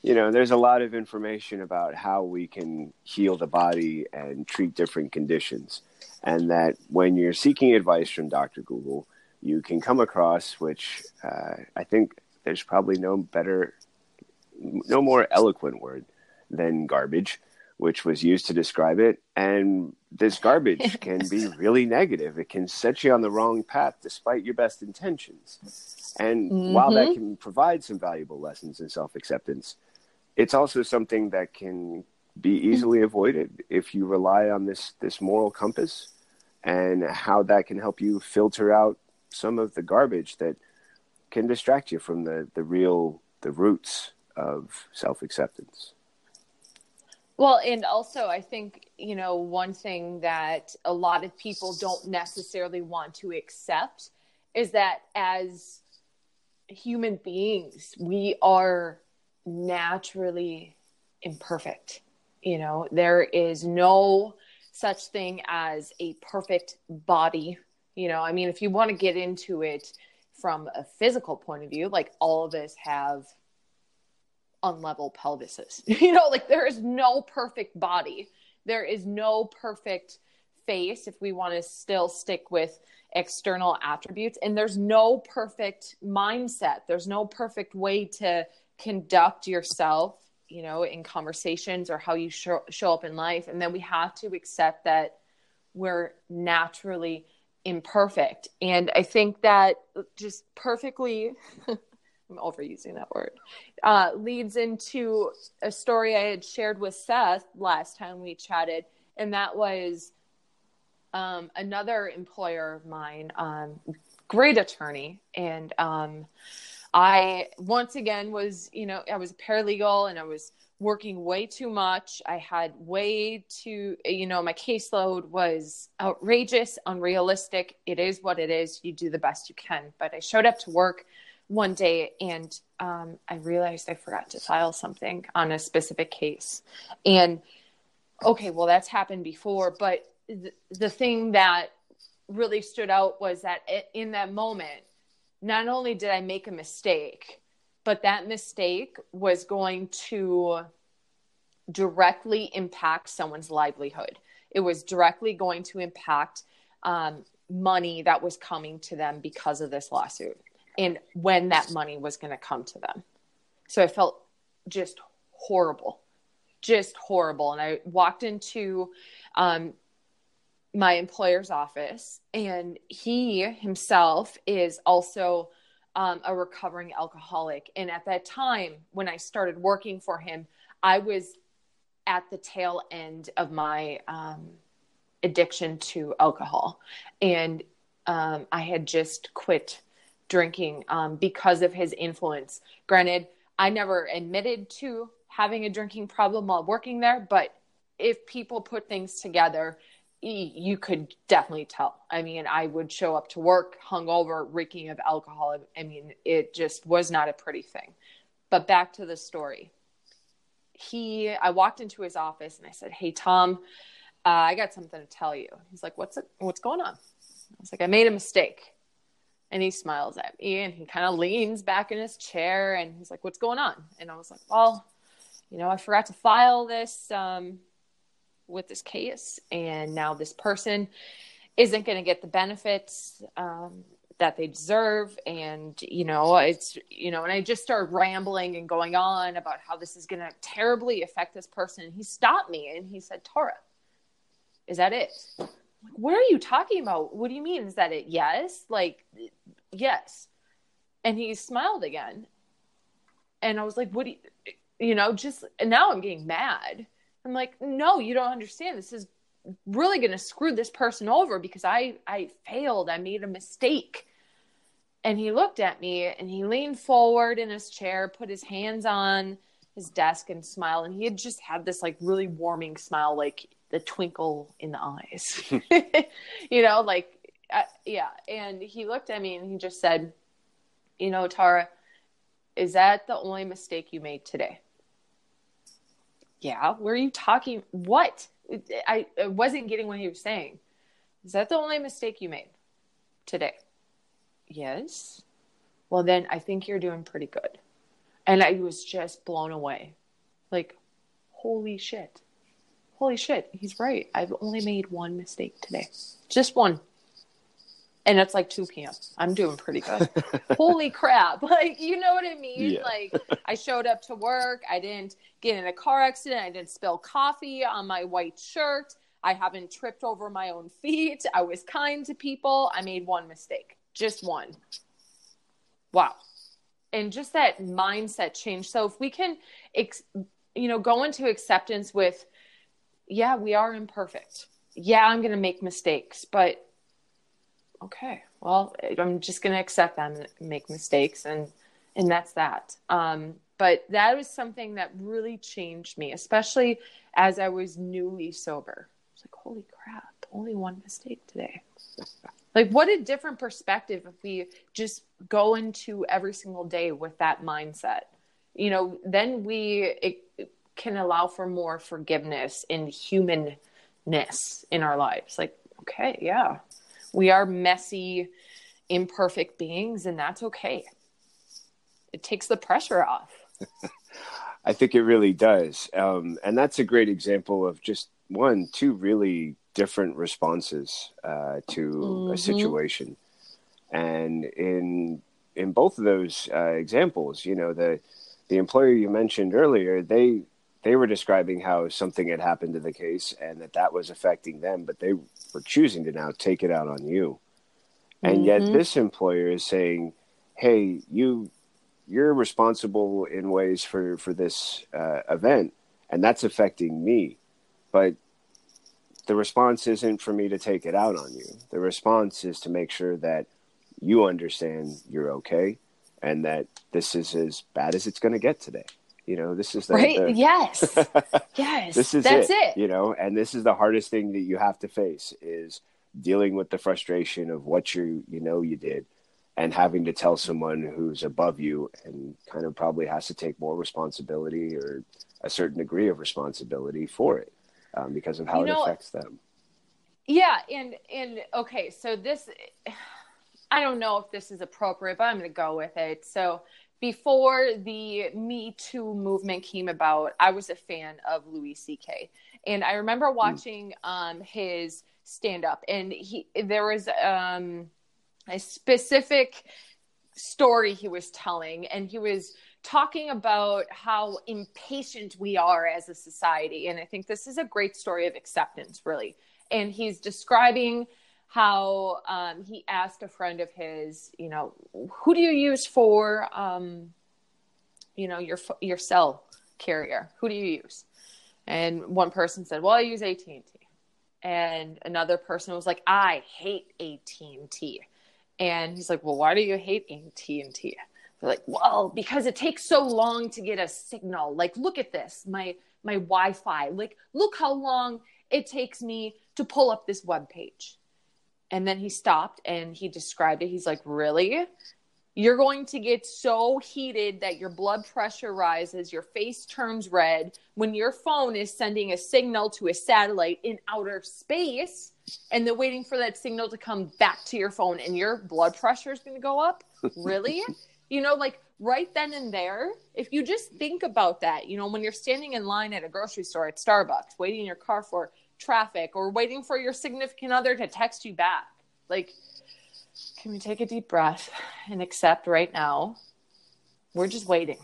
you know, there's a lot of information about how we can heal the body and treat different conditions. And that when you're seeking advice from Doctor Google, you can come across, which uh, I think there's probably no better... no more eloquent word than garbage, which was used to describe it. And this garbage can be really negative. It can set you on the wrong path despite your best intentions. And mm-hmm. while that can provide some valuable lessons in self-acceptance, it's also something that can be easily avoided if you rely on this, this moral compass and how that can help you filter out some of the garbage that can distract you from the, the real the roots of self-acceptance. Well, and also I think, you know, one thing that a lot of people don't necessarily want to accept is that as human beings, we are naturally imperfect. You know, there is no such thing as a perfect body. You know, I mean, if you want to get into it from a physical point of view, like all of us have unlevel pelvises, you know, like there is no perfect body. There is no perfect face if we want to still stick with external attributes, and there's no perfect mindset. There's no perfect way to conduct yourself, you know, in conversations or how you sh- show up in life. And then we have to accept that we're naturally imperfect. And I think that just perfectly I'm overusing that word, uh, leads into a story I had shared with Seth last time we chatted. And that was um, another employer of mine, um, great attorney. And um, I, once again, was, you know, I was paralegal and I was working way too much. I had way too, you know, my caseload was outrageous, unrealistic. It is what it is. You do the best you can. But I showed up to work one day and um, I realized I forgot to file something on a specific case. And okay, well, that's happened before. But th- the thing that really stood out was that in that moment, not only did I make a mistake, but that mistake was going to directly impact someone's livelihood. It was directly going to impact um, money that was coming to them because of this lawsuit and when that money was going to come to them. So I felt just horrible, just horrible. And I walked into um, my employer's office, and he himself is also Um, a recovering alcoholic. And at that time, when I started working for him, I was at the tail end of my um, addiction to alcohol. And um, I had just quit drinking um, because of his influence. Granted, I never admitted to having a drinking problem while working there, but if people put things together, you could definitely tell. I mean, I would show up to work hungover, reeking of alcohol. I mean, it just was not a pretty thing. But back to the story. He, I walked into his office and I said, "Hey, Tom, uh, I got something to tell you." He's like, "What's it? What's going on?" I was like, "I made a mistake." And he smiles at me and he kind of leans back in his chair and he's like, "What's going on?" And I was like, "Well, you know, I forgot to file this, um, with this case, and now this person isn't going to get the benefits um, that they deserve." And, you know, it's, you know, and I just started rambling and going on about how this is going to terribly affect this person. And he stopped me and he said, "Tara, is that it?" Like, "What are you talking about? What do you mean? Is that it?" "Yes." Like, yes. And he smiled again. And I was like, what do you, you know, just and now I'm getting mad. I'm like, "No, you don't understand. This is really going to screw this person over because I, I failed. I made a mistake." And he looked at me and he leaned forward in his chair, put his hands on his desk and smiled. And he had just had this like really warming smile, like the twinkle in the eyes, you know, like, uh, yeah. And he looked at me and he just said, "You know, Tara, is that the only mistake you made today?" "Yeah." "Where are you talking? What?" I, I wasn't getting what he was saying. "Is that the only mistake you made today?" "Yes." "Well, then I think you're doing pretty good." And I was just blown away. Like, holy shit. Holy shit. He's right. I've only made one mistake today. Just one. And it's like two p.m. I'm doing pretty good. Holy crap. Like, you know what I mean? Yeah. Like, I showed up to work. I didn't get in a car accident. I didn't spill coffee on my white shirt. I haven't tripped over my own feet. I was kind to people. I made one mistake. Just one. Wow. And just that mindset change. So if we can, ex- you know, go into acceptance with, yeah, we are imperfect. Yeah, I'm going to make mistakes, but okay, well, I'm just going to accept them and make mistakes. And, and that's that. Um, but that was something that really changed me, especially as I was newly sober. It's like, holy crap, only one mistake today. Like, what a different perspective if we just go into every single day with that mindset, you know, then we it, it can allow for more forgiveness and humanness in our lives. Like, okay, yeah. We are messy, imperfect beings, and that's okay. It takes the pressure off. I think it really does. Um, and that's a great example of just one, two really different responses uh, to mm-hmm. a situation. And in in both of those uh, examples, you know, the the employer you mentioned earlier, they they were describing how something had happened to the case and that that was affecting them, but they were choosing to now take it out on you. And mm-hmm. yet this employer is saying, hey, you, you're responsible in ways for, for this uh, event, and that's affecting me. But the response isn't for me to take it out on you. The response is to make sure that you understand you're okay and that this is as bad as it's going to get today. You know, this is the, right. The, yes. Yes. This is That's it, it. You know, and this is the hardest thing that you have to face is dealing with the frustration of what you, you know, you did and having to tell someone who's above you and kind of probably has to take more responsibility or a certain degree of responsibility for it um, because of how you it know, affects them. Yeah. And, and okay. So this, I don't know if this is appropriate, but I'm going to go with it. So before the Me Too movement came about, I was a fan of Louis C K. And I remember watching mm. um, his stand-up. And he there was um, a specific story he was telling. And he was talking about how impatient we are as a society. And I think this is a great story of acceptance, really. And he's describing how um, he asked a friend of his, you know, who do you use for, um, you know, your your cell carrier? Who do you use? And one person said, well, I use A T and T. And another person was like, I hate A T and T. And he's like, well, why do you hate A T and T? They're like, well, because it takes so long to get a signal. Like, look at this, my my Wi-Fi. Like, look how long it takes me to pull up this web page. And then he stopped and he described it. He's like, really? You're going to get so heated that your blood pressure rises, your face turns red when your phone is sending a signal to a satellite in outer space and they're waiting for that signal to come back to your phone and your blood pressure is going to go up? Really? You know, like right then and there, if you just think about that, you know, when you're standing in line at a grocery store, at Starbucks, waiting in your car for traffic or waiting for your significant other to text you back. Like, can we take a deep breath and accept right now? We're just waiting.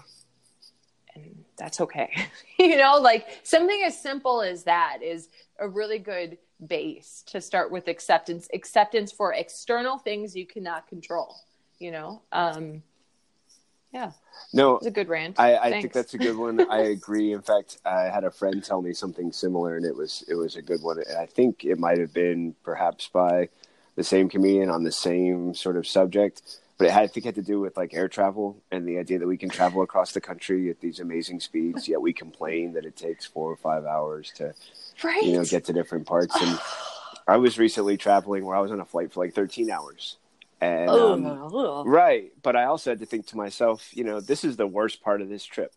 And that's okay. You know, like something as simple as that is a really good base to start with acceptance, acceptance for external things you cannot control, you know? Um, yeah. No, it's a good rant. I, I think that's a good one. I agree. In fact, I had a friend tell me something similar and it was, it was a good one. And I think it might've been perhaps by the same comedian on the same sort of subject, but it had, I think it had to do with like air travel and the idea that we can travel across the country at these amazing speeds. Yet we complain that it takes four or five hours to, right. you know, get to different parts. And I was recently traveling where I was on a flight for like thirteen hours. And, um, oh. Right. But I also had to think to myself, you know, this is the worst part of this trip.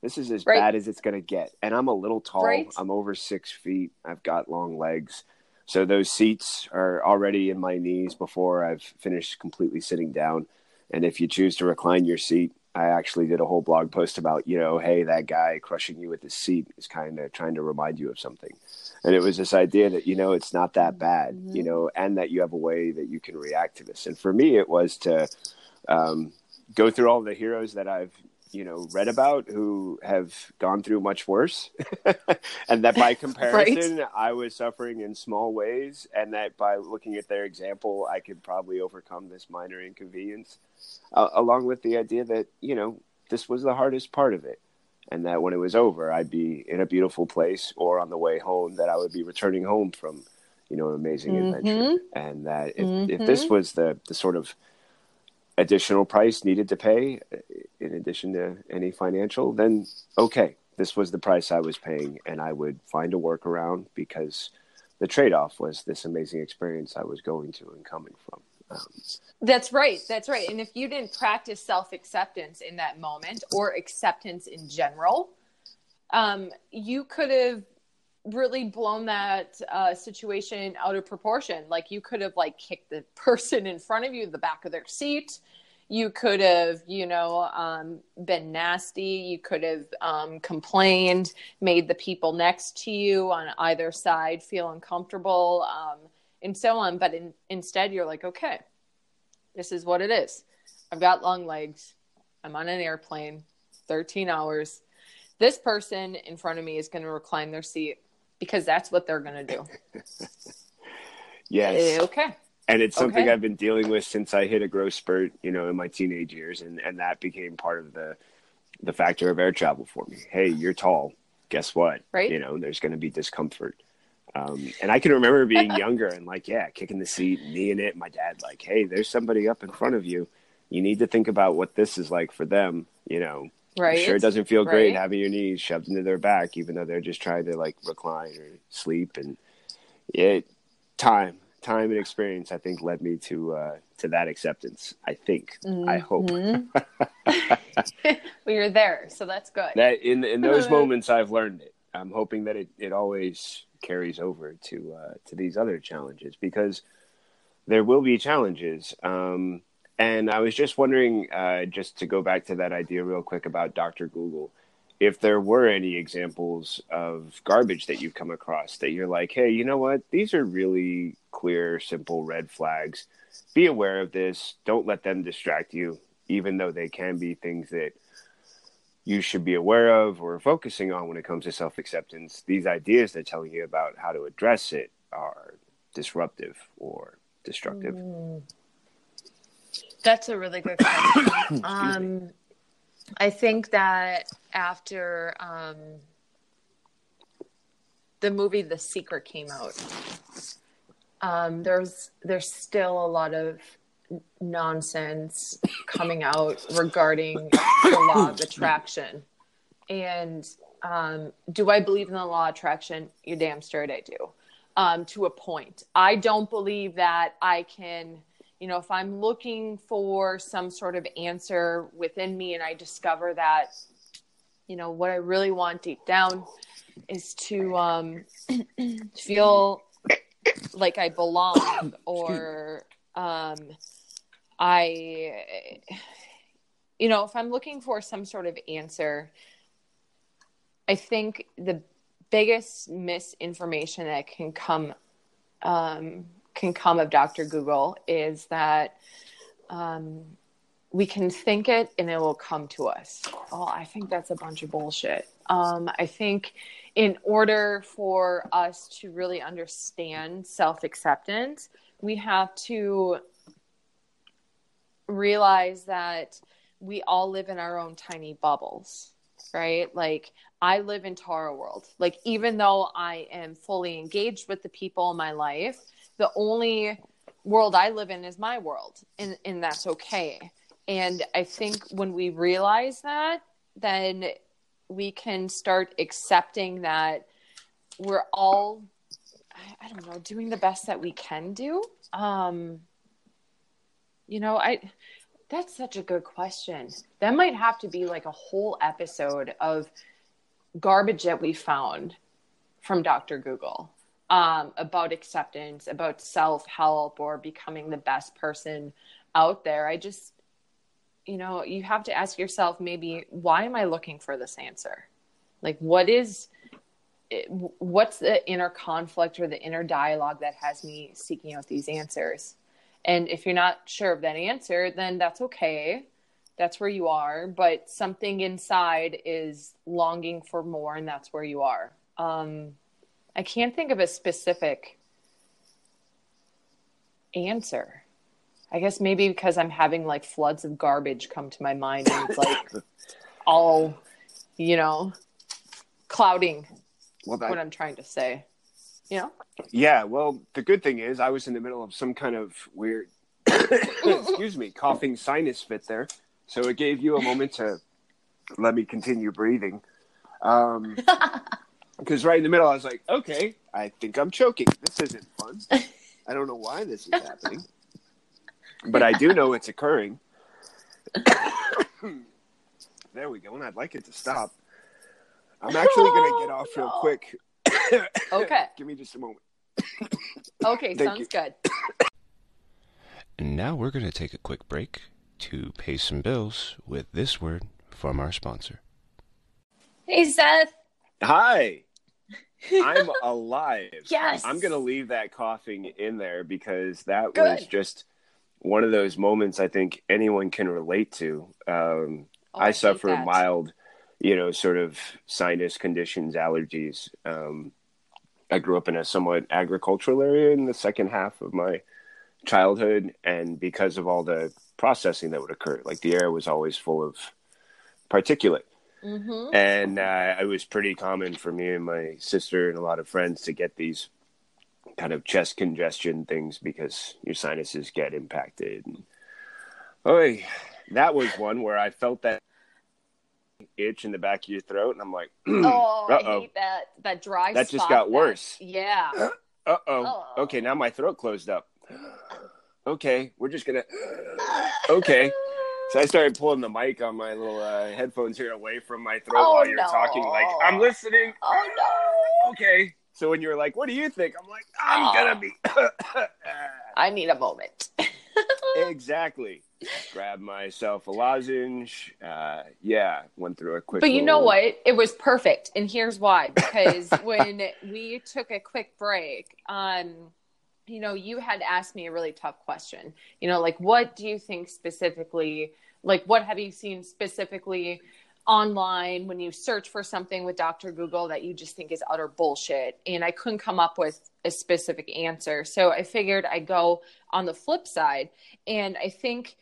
This is as right. bad as it's going to get. And I'm a little tall. Right. I'm over six feet. I've got long legs. So those seats are already in my knees before I've finished completely sitting down. And if you choose to recline your seat, I actually did a whole blog post about, you know, hey, that guy crushing you with his seat is kind of trying to remind you of something. And it was this idea that, you know, it's not that bad, mm-hmm. you know, and that you have a way that you can react to this. And for me, it was to um, go through all the heroes that I've, you know, read about who have gone through much worse. And that by comparison, right? I was suffering in small ways. And that by looking at their example, I could probably overcome this minor inconvenience. Uh, along with the idea that, you know, this was the hardest part of it. And that when it was over, I'd be in a beautiful place or on the way home that I would be returning home from, you know, an amazing mm-hmm. adventure. And that if, mm-hmm. if this was the, the sort of additional price needed to pay in addition to any financial, then okay, this was the price I was paying. And I would find a workaround because the trade-off was this amazing experience I was going to and coming from. Um, that's right. That's right. And if you didn't practice self-acceptance in that moment or acceptance in general, um, you could have really blown that uh, situation out of proportion. Like you could have like kicked the person in front of you, the back of their seat. You could have, you know, um, been nasty. You could have um, complained, made the people next to you on either side feel uncomfortable. Um, and so on. But in, instead you're like, okay, this is what it is. I've got long legs. I'm on an airplane, thirteen hours. This person in front of me is going to recline their seat because that's what they're going to do. Yes. Okay. And it's something okay. I've been dealing with since I hit a growth spurt, you know, in my teenage years. And, and that became part of the, the factor of air travel for me. Hey, you're tall. Guess what? Right. You know, there's going to be discomfort. Um, and I can remember being younger and like, yeah, kicking the seat, kneeing it. My dad like, hey, there's somebody up in front of you. You need to think about what this is like for them, you know, Right. It sure doesn't feel right. great having your knees shoved into their back, even though they're just trying to like recline or sleep. And yeah, time, time and experience, I think, led me to, uh, to that acceptance. I think, mm-hmm. I hope. Well, you're there. So that's good. That in, in those moments, I've learned it. I'm hoping that it, it always carries over to, uh, to these other challenges, because there will be challenges. Um, And I was just wondering, uh, just to go back to that idea real quick about Doctor Google, if there were any examples of garbage that you've come across that you're like, hey, you know what? These are really clear, simple red flags. Be aware of this. Don't let them distract you, even though they can be things that you should be aware of or focusing on when it comes to self-acceptance. These ideas that tell you about how to address it are disruptive or destructive. Mm. That's a really good question. um, I think that after um, the movie The Secret came out, um, there's there's still a lot of nonsense coming out regarding the law of attraction. And um, do I believe in the law of attraction? You're damn straight I do. Um, to a point. I don't believe that I can... You know, if I'm looking for some sort of answer within me and I discover that, you know, what I really want deep down is to um, feel like I belong, or um, I, you know, if I'm looking for some sort of answer, I think the biggest misinformation that can come um can come of Doctor Google is that um, we can think it and it will come to us. Oh, I think that's a bunch of bullshit. Um, I think in order for us to really understand self-acceptance, we have to realize that we all live in our own tiny bubbles, right? Like, I live in Tara World. Like, even though I am fully engaged with the people in my life, the only world I live in is my world, and, and that's okay. And I think when we realize that, then we can start accepting that we're all, I, I don't know, doing the best that we can do. Um, you know, I, that's such a good question. That might have to be like a whole episode of garbage that we found from Doctor Google. Um, about acceptance, about self-help, or becoming the best person out there. I just, you know, you have to ask yourself, maybe, why am I looking for this answer? Like, what is, what's the inner conflict or the inner dialogue that has me seeking out these answers? And if you're not sure of that answer, then that's okay. That's where you are. But something inside is longing for more, and that's where you are. Um, I can't think of a specific answer. I guess maybe because I'm having like floods of garbage come to my mind, and it's like all, you know, clouding well, that, what I'm trying to say, you know? Yeah. Well, the good thing is I was in the middle of some kind of weird, excuse me, coughing sinus fit there. So it gave you a moment to let me continue breathing. Um, Because right in the middle, I was like, okay, I think I'm choking. This isn't fun. I don't know why this is happening. But I do know it's occurring. There we go. And I'd like it to stop. I'm actually going to get off oh, no. real quick. Okay. Give me just a moment. Okay, sounds you. good. And now we're going to take a quick break to pay some bills with this word from our sponsor. Hey, Seth. Hi. I'm alive. Yes. I'm going to leave that coughing in there because that Good. was just one of those moments I think anyone can relate to. Um, oh, I, I suffer mild, you know, sort of sinus conditions, allergies. Um, I grew up in a somewhat agricultural area in the second half of my childhood. And because of all the processing that would occur, like the air was always full of particulate. Mm-hmm. And uh, it was pretty common for me and my sister and a lot of friends to get these kind of chest congestion things because your sinuses get impacted. And, oh, that was one where I felt that itch in the back of your throat, and I'm like, oh, uh-oh. I hate that that dry that spot. That just got that, worse. Yeah. Uh oh. Okay, now my throat closed up. Okay, we're just gonna. Okay. So I started pulling the mic on my little uh, headphones here away from my throat oh, while you're no. talking. Like, I'm listening. Oh no. Okay. So when you're like, what do you think? I'm like, I'm oh. gonna be. I need a moment. Exactly. Grabbed myself a lozenge. Uh, yeah, went through a quick. But you know what? It was perfect, and here's why. Because when we took a quick break, um, you know, you had asked me a really tough question. You know, like, what do you think specifically? Like, what have you seen specifically online when you search for something with Doctor Google that you just think is utter bullshit? And I couldn't come up with a specific answer. So I figured I'd go on the flip side. And I think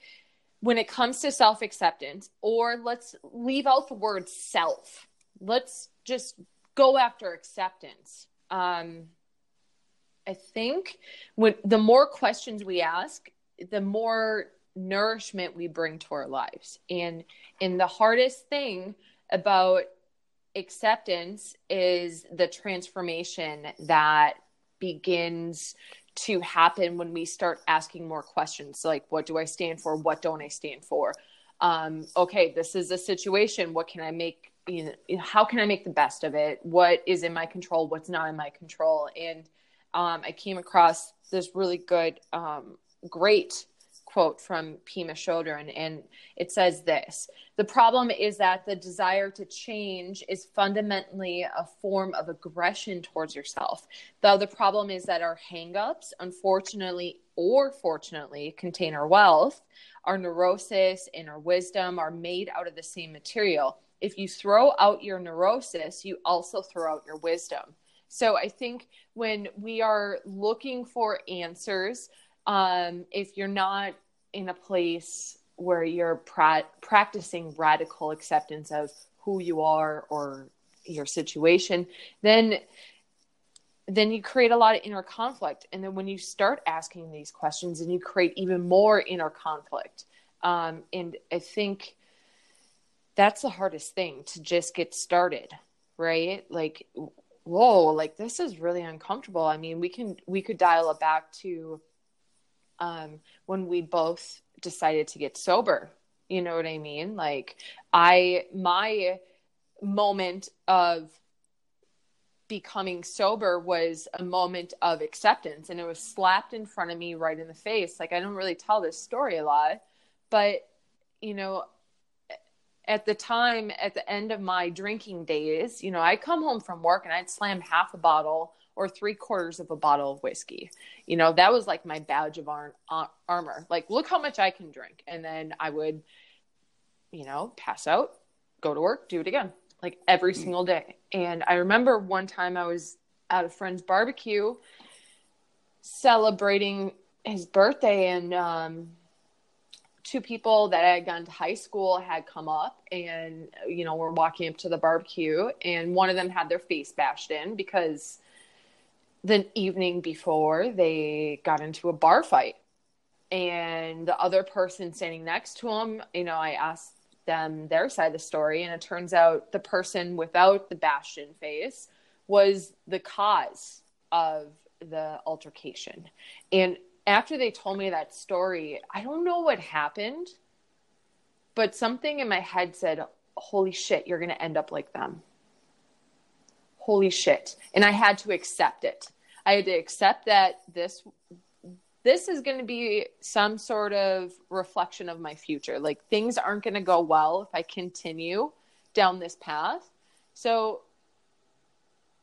when it comes to self-acceptance, or let's leave out the word self, let's just go after acceptance. Um, I think when the more questions we ask, the more nourishment we bring to our lives. And and the hardest thing about acceptance is the transformation that begins to happen when we start asking more questions. Like, what do I stand for? What don't I stand for? Um, okay, this is a situation. What can I make? You know, how can I make the best of it? What is in my control? What's not in my control? And um, I came across this really good, um, great quote from Pema Chodron, and it says this: the problem is that the desire to change is fundamentally a form of aggression towards yourself. The other problem is that our hangups, unfortunately or fortunately, contain our wealth, our neurosis, and our wisdom are made out of the same material. If you throw out your neurosis, you also throw out your wisdom. So I think when we are looking for answers, um, if you're not in a place where you're pra- practicing radical acceptance of who you are or your situation, then, then you create a lot of inner conflict. And then when you start asking these questions, and you create even more inner conflict. Um, and I think that's the hardest thing, to just get started, right? Like, whoa, like this is really uncomfortable. I mean, we can, we could dial it back to, um, when we both decided to get sober, you know what I mean? Like I, my moment of becoming sober was a moment of acceptance, and it was slapped in front of me right in the face. Like, I don't really tell this story a lot, but you know, at the time, at the end of my drinking days, you know, I come home from work and I'd slam half a bottle or three quarters of a bottle of whiskey. You know, that was like my badge of ar- ar- armor. Like, look how much I can drink. And then I would, you know, pass out, go to work, do it again, like every single day. And I remember one time I was at a friend's barbecue celebrating his birthday, and um, two people that I had gone to high school had come up, and, you know, we're walking up to the barbecue, and one of them had their face bashed in because the evening before they got into a bar fight. And the other person standing next to him, you know, I asked them their side of the story, and it turns out the person without the bashed in face was the cause of the altercation. And after they told me that story, I don't know what happened, but something in my head said, holy shit, you're going to end up like them. Holy shit. And I had to accept it. I had to accept that this this is going to be some sort of reflection of my future. Like, things aren't going to go well if I continue down this path. So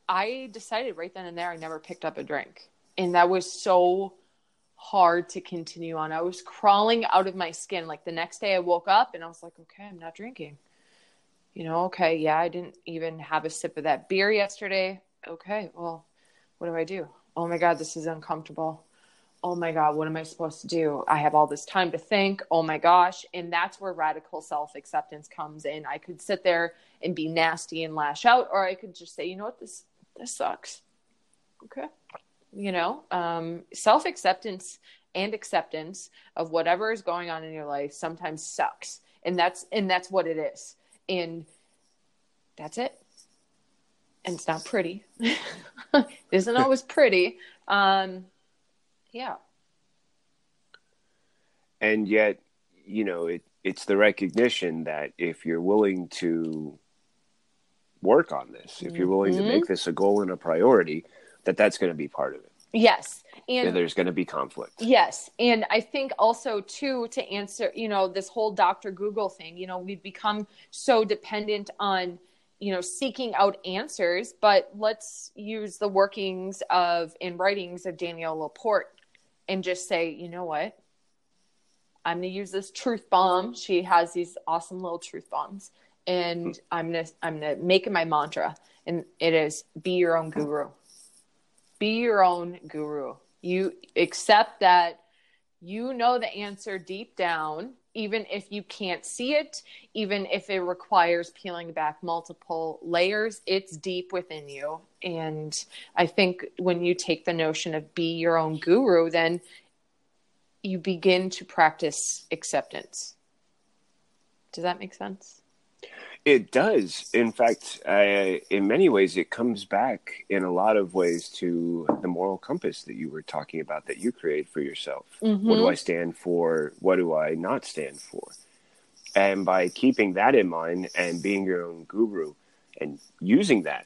I decided right then and there I never picked up a drink. And that was so hard to continue on. I was crawling out of my skin. Like, the next day I woke up and I was like, okay, I'm not drinking. You know, okay, yeah, I didn't even have a sip of that beer yesterday. Okay, well, what do I do? Oh my God, this is uncomfortable. Oh my God, what am I supposed to do? I have all this time to think. Oh my gosh. And that's where radical self-acceptance comes in. I could sit there and be nasty and lash out, or I could just say, you know what, this this sucks. Okay. You know, um, self-acceptance and acceptance of whatever is going on in your life sometimes sucks. And that's and that's what it is. And That's it. And it's not pretty. It isn't always pretty. Um, yeah. And yet, you know, it, it's the recognition that if you're willing to work on this, if you're willing mm-hmm. to make this a goal and a priority, that that's going to be part of it. Yes. And, and there's going to be conflict. Yes. And I think also too, to answer, you know, this whole Doctor Google thing, you know, we've become so dependent on, you know, seeking out answers, but let's use the workings of and writings of Danielle LaPorte and just say, you know what, I'm going to use this truth bomb. She has these awesome little truth bombs, and I'm going to, I'm going to make it my mantra. And it is be your own guru. Be your own guru. You accept that you know the answer deep down, even if you can't see it, even if it requires peeling back multiple layers, it's deep within you. And I think when you take the notion of be your own guru, then you begin to practice acceptance. Does that make sense? It does. In fact, I, in many ways, it comes back in a lot of ways to the moral compass that you were talking about that you create for yourself. Mm-hmm. What do I stand for? What do I not stand for? And by keeping that in mind and being your own guru and using that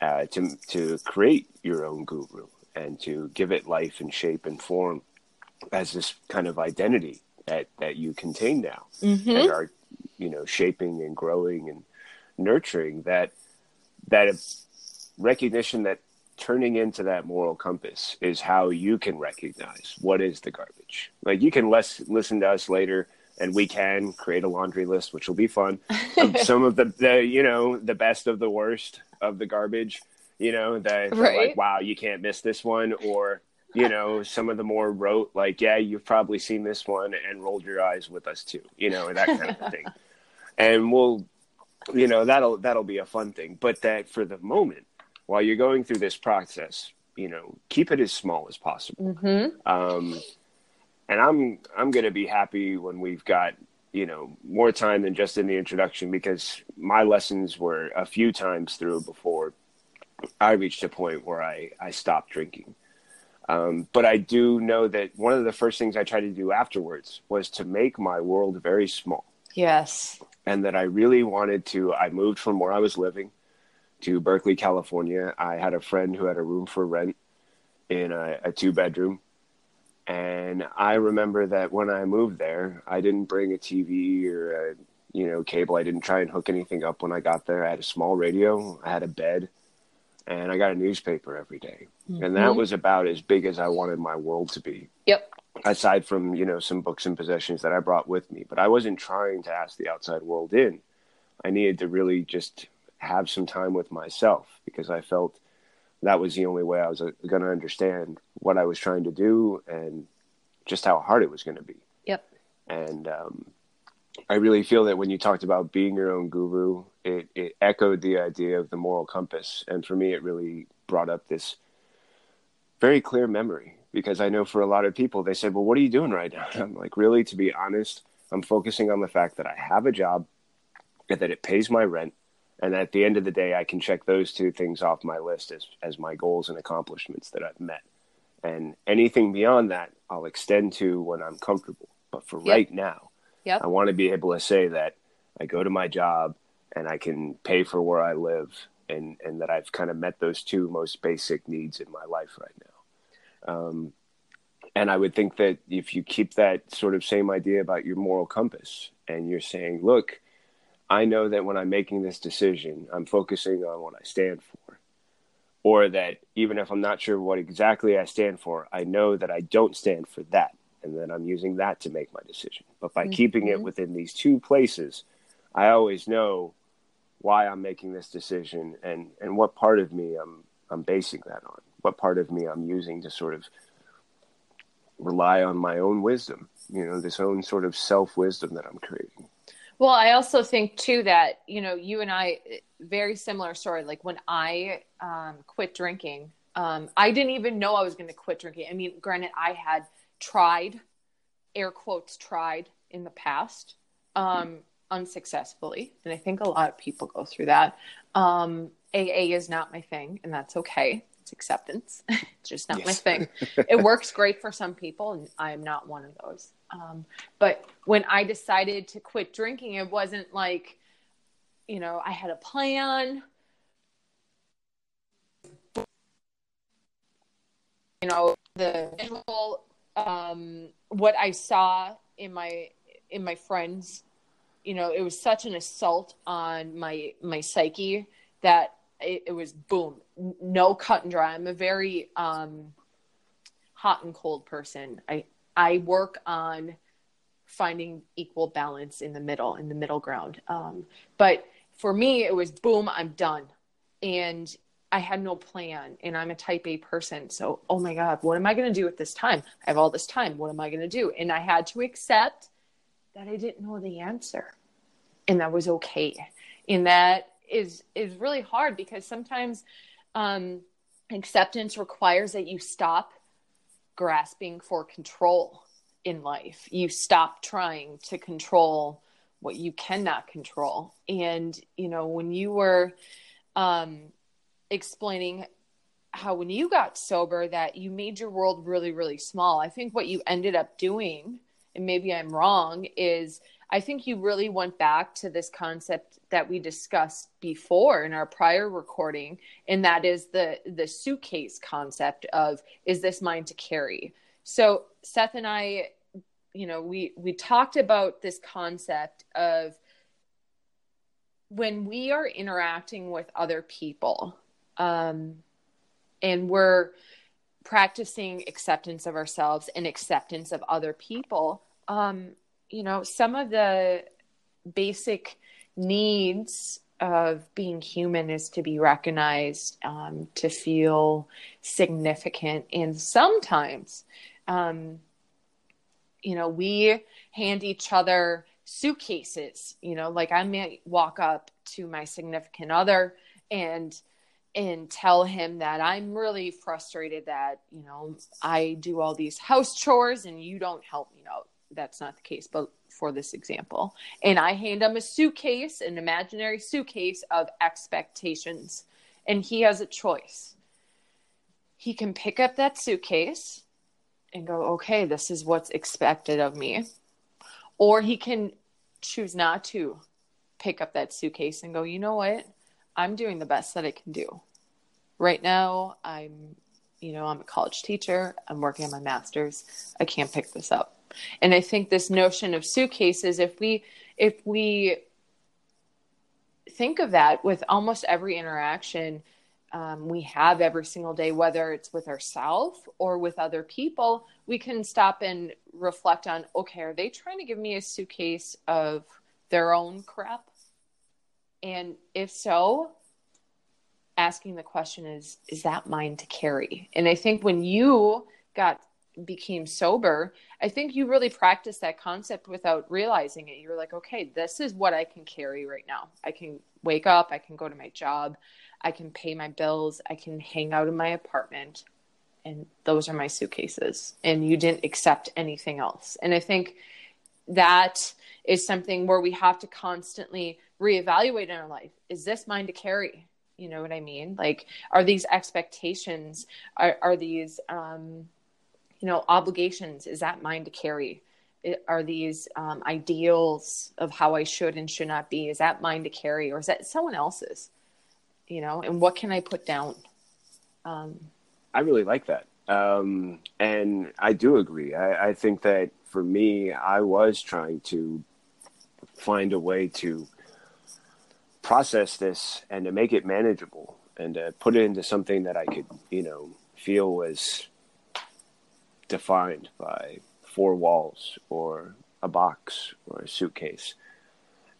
uh, to to create your own guru and to give it life and shape and form as this kind of identity that, that you contain now mm-hmm. and are, you know, shaping and growing and nurturing, that that recognition that turning into that moral compass is how you can recognize what is the garbage. Like, you can less listen to us later, and we can create a laundry list, which will be fun, of some of the, the, you know, the best of the worst of the garbage, you know, that right. like, wow, you can't miss this one. Or, you know, some of the more rote, like, yeah, you've probably seen this one and rolled your eyes with us too, you know, and that kind of thing. And we'll, you know, that'll, that'll be a fun thing. But that for the moment, while you're going through this process, you know, keep it as small as possible. Mm-hmm. Um, and I'm, I'm going to be happy when we've got, you know, more time than just in the introduction, because my lessons were a few times through before I reached a point where I, I stopped drinking. Um, but I do know that one of the first things I tried to do afterwards was to make my world very small. Yes. And that I really wanted to, I moved from where I was living to Berkeley, California. I had a friend who had a room for rent in a, a two bedroom. And I remember that when I moved there, I didn't bring a T V or a, you know, cable. I didn't try and hook anything up when I got there. I had a small radio. I had a bed. And I got a newspaper every day. Mm-hmm. And that was about as big as I wanted my world to be. Yep. Aside from, you know, some books and possessions that I brought with me. But I wasn't trying to ask the outside world in. I needed to really just have some time with myself, because I felt that was the only way I was going to understand what I was trying to do and just how hard it was going to be. Yep. And um, I really feel that when you talked about being your own guru, It, it echoed the idea of the moral compass. And for me, it really brought up this very clear memory, because I know for a lot of people, they said, well, what are you doing right now? And I'm like, really, to be honest, I'm focusing on the fact that I have a job and that it pays my rent. And at the end of the day, I can check those two things off my list as, as my goals and accomplishments that I've met. And anything beyond that, I'll extend to when I'm comfortable. But for yep. right now, yep. I want to be able to say that I go to my job, and I can pay for where I live, and, and that I've kind of met those two most basic needs in my life right now. Um, and I would think that if you keep that sort of same idea about your moral compass, and you're saying, look, I know that when I'm making this decision, I'm focusing on what I stand for, or that even if I'm not sure what exactly I stand for, I know that I don't stand for that, and that I'm using that to make my decision. But by mm-hmm. keeping it within these two places, I always know why I'm making this decision, and, and what part of me I'm I'm basing that on, what part of me I'm using to sort of rely on my own wisdom, you know, this own sort of self-wisdom that I'm creating. Well, I also think too that, you know, you and I, very similar story. Like when I um, quit drinking, um, I didn't even know I was going to quit drinking. I mean, granted, I had tried, air quotes, tried in the past, um, mm-hmm. unsuccessfully. And I think a lot of people go through that. Um, A A is not my thing, and that's okay. It's acceptance. It's just not yes. my thing. It works great for some people, and I'm not one of those. Um, but when I decided to quit drinking, it wasn't like, you know, I had a plan. You know, the um, what I saw in my in my friends, you know, it was such an assault on my my psyche that it, it was boom, no cut and dry. I'm a very um, hot and cold person. I I work on finding equal balance in the middle, in the middle ground. Um, but for me, it was boom, I'm done, and I had no plan, and I'm a type A person. So, oh my God, what am I going to do at this time? I have all this time. What am I going to do? And I had to accept that I didn't know the answer, and that was okay. And that is, is really hard, because sometimes um, acceptance requires that you stop grasping for control in life. You stop trying to control what you cannot control. And, you know, when you were, um, explaining how when you got sober that you made your world really, really small. I think what you ended up doing, and maybe I'm wrong, is I think you really went back to this concept that we discussed before in our prior recording, and that is the the suitcase concept of, is this mine to carry? So Seth and I, you know, we we talked about this concept of when we are interacting with other people, Um, and we're practicing acceptance of ourselves and acceptance of other people. Um, you know, some of the basic needs of being human is to be recognized, um, to feel significant. And sometimes, um, you know, we hand each other suitcases, you know, like I may walk up to my significant other and and tell him that I'm really frustrated that, you know, I do all these house chores and you don't help me out. That's not the case, but for this example. And I hand him a suitcase, an imaginary suitcase of expectations. And he has a choice. He can pick up that suitcase and go, okay, this is what's expected of me. Or he can choose not to pick up that suitcase and go, you know what? I'm doing the best that I can do. Right now, I'm, you know, I'm a college teacher. I'm working on my master's. I can't pick this up. And I think this notion of suitcases, if we, if we think of that with almost every interaction um, we have every single day, whether it's with ourselves or with other people, we can stop and reflect on, okay, are they trying to give me a suitcase of their own crap? And if so, asking the question is, is that mine to carry? And I think when you got became sober, I think you really practiced that concept without realizing it. You were like, okay, this is what I can carry right now. I can wake up. I can go to my job. I can pay my bills. I can hang out in my apartment. And those are my suitcases. And you didn't accept anything else. And I think that is something where we have to constantly reevaluate in our life. Is this mine to carry? You know what I mean? Like, are these expectations, are, are these, um, you know, obligations? Is that mine to carry? Are these um, ideals of how I should and should not be? Is that mine to carry? Or is that someone else's, you know, and what can I put down? Um, I really like that. Um, and I do agree. I, I think that for me, I was trying to find a way to process this and to make it manageable and to put it into something that I could, you know, feel was defined by four walls or a box or a suitcase.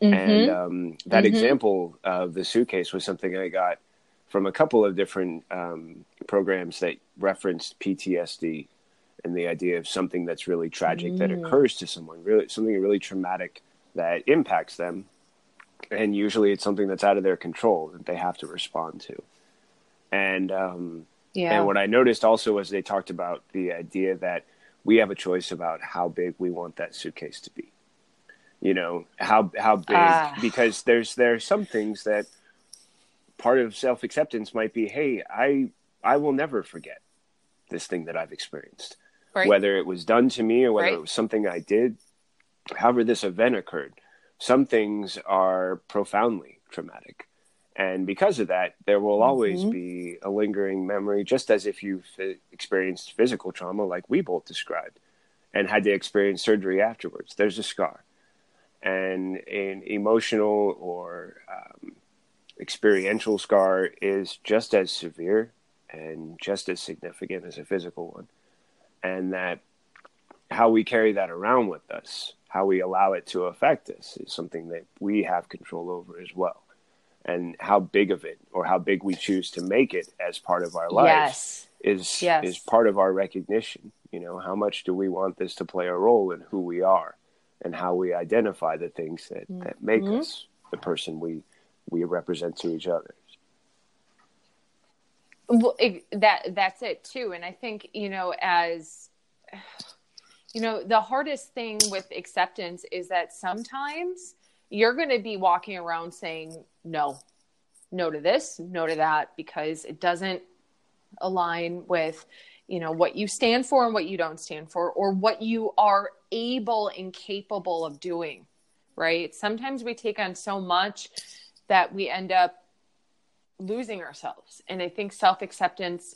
Mm-hmm. And um, that mm-hmm. example of the suitcase was something I got from a couple of different um, programs that referenced P T S D and the idea of something that's really tragic mm. that occurs to someone, really something really traumatic that impacts them. And usually it's something that's out of their control that they have to respond to. And um, yeah. and what I noticed also was they talked about the idea that we have a choice about how big we want that suitcase to be. you know, how how big, uh, because there's there are some things that part of self-acceptance might be, hey, I I will never forget this thing that I've experienced, right. whether it was done to me or whether right. it was something I did, however this event occurred. Some things are profoundly traumatic. And because of that, there will always mm-hmm. be a lingering memory, just as if you've experienced physical trauma like we both described and had to experience surgery afterwards. There's a scar. And an emotional or um, experiential scar is just as severe and just as significant as a physical one. And that how we carry that around with us, how we allow it to affect us, is something that we have control over as well. And how big of it, or how big we choose to make it as part of our lives, yes. is yes. is part of our recognition. You know, how much do we want this to play a role in who we are and how we identify the things that, mm-hmm. that make us the person we we represent to each other. Well, it, that that's it too. And I think, you know, as you know, the hardest thing with acceptance is that sometimes you're going to be walking around saying no, no to this, no to that, because it doesn't align with, you know, what you stand for and what you don't stand for, or what you are able and capable of doing, right? Sometimes we take on so much that we end up losing ourselves. And I think self-acceptance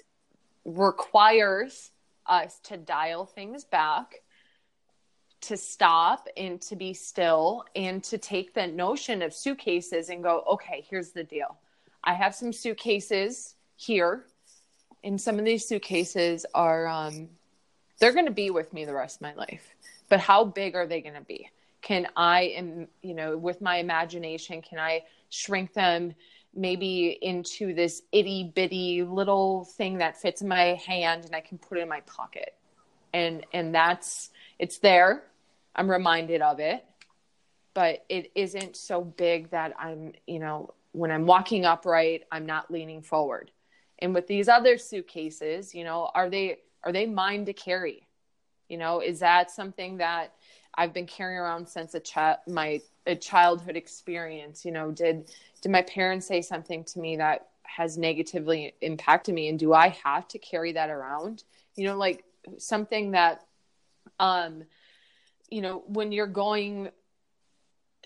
requires us to dial things back, to stop and to be still, and to take the notion of suitcases and go, okay, here's the deal. I have some suitcases here, and some of these suitcases are, um, they're going to be with me the rest of my life, but how big are they going to be? Can I, am, you know, with my imagination, can I shrink them maybe into this itty bitty little thing that fits in my hand and I can put it in my pocket? And, and that's, it's there. I'm reminded of it, but it isn't so big that I'm, you know, when I'm walking upright, I'm not leaning forward. And with these other suitcases, you know, are they, are they mine to carry? You know, is that something that I've been carrying around since a child, my a childhood experience? You know, did, did my parents say something to me that has negatively impacted me? And do I have to carry that around? You know, like something that, Um, you know, when you're going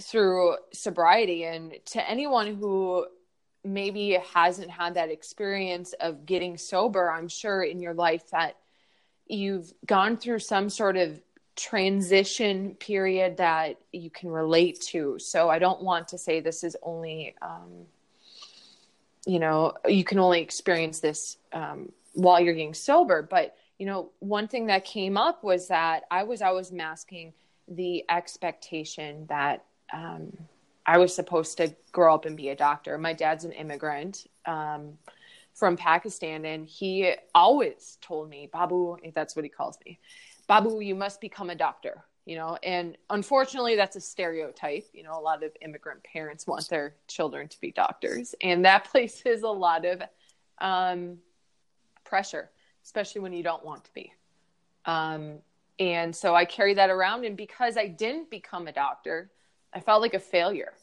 through sobriety, and to anyone who maybe hasn't had that experience of getting sober, I'm sure in your life that you've gone through some sort of transition period that you can relate to. So I don't want to say this is only, um, you know, you can only experience this um, while you're getting sober, but you know, one thing that came up was that I was always masking the expectation that um, I was supposed to grow up and be a doctor. My dad's an immigrant um, from Pakistan, and he always told me, Babu, that's what he calls me, Babu, you must become a doctor, you know, and unfortunately that's a stereotype. You know, a lot of immigrant parents want their children to be doctors, and that places a lot of um, pressure, especially when you don't want to be. Um, and so I carried that around. And because I didn't become a doctor, I felt like a failure.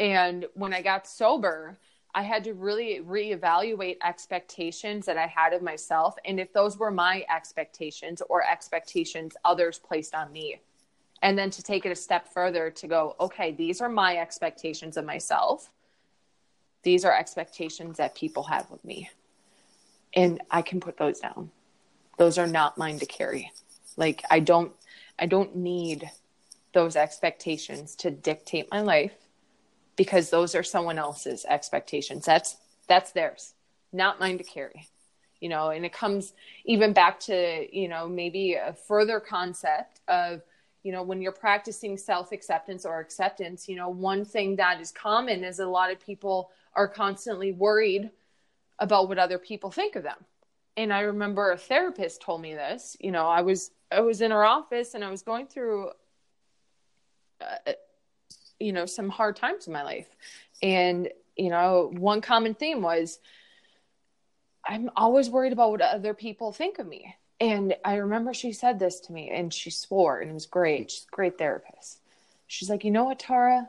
And when I got sober, I had to really reevaluate expectations that I had of myself, and if those were my expectations or expectations others placed on me. And then to take it a step further to go, okay, these are my expectations of myself. These are expectations that people have of me. And I can put those down. Those are not mine to carry. Like I don't, I don't need those expectations to dictate my life, because those are someone else's expectations. That's, that's theirs, not mine to carry, you know, and it comes even back to, you know, maybe a further concept of, you know, when you're practicing self-acceptance or acceptance, you know, one thing that is common is a lot of people are constantly worried about what other people think of them. And I remember a therapist told me this, you know, I was, I was in her office and I was going through, uh, you know, some hard times in my life. And, you know, one common theme was, I'm always worried about what other people think of me. And I remember she said this to me, and she swore, and it was great. She's a great therapist. She's like, you know what, Tara?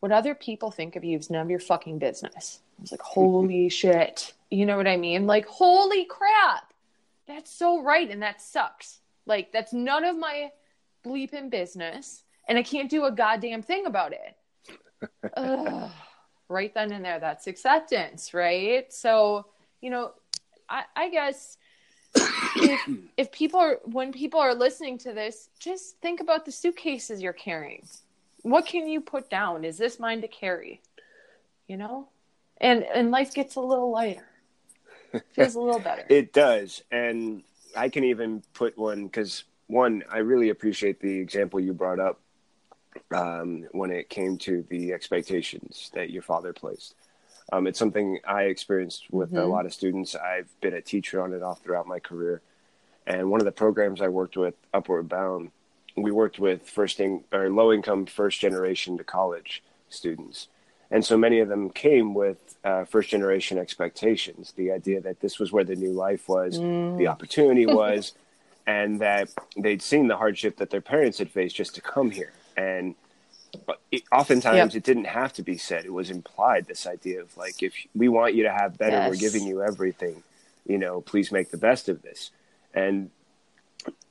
What other people think of you is none of your fucking business. I was like, holy shit. You know what I mean? Like, holy crap. That's so right. And that sucks. Like, that's none of my bleeping business. And I can't do a goddamn thing about it. Right then and there, that's acceptance, right? So, you know, I, I guess if, if people are, when people are listening to this, just think about the suitcases you're carrying. What can you put down? Is this mine to carry? You know? And and life gets a little lighter. It feels a little better. It does. And I can even put one, because one, I really appreciate the example you brought up um, when it came to the expectations that your father placed. Um, it's something I experienced with mm-hmm. a lot of students. I've been a teacher on and off throughout my career. And one of the programs I worked with, Upward Bound, we worked with first in, or low-income first-generation to college students. And so many of them came with uh, first-generation expectations, the idea that this was where the new life was, mm. the opportunity was, and that they'd seen the hardship that their parents had faced just to come here. And it, oftentimes yep. it didn't have to be said. It was implied, this idea of, like, if we want you to have better, yes. we're giving you everything, you know, please make the best of this. And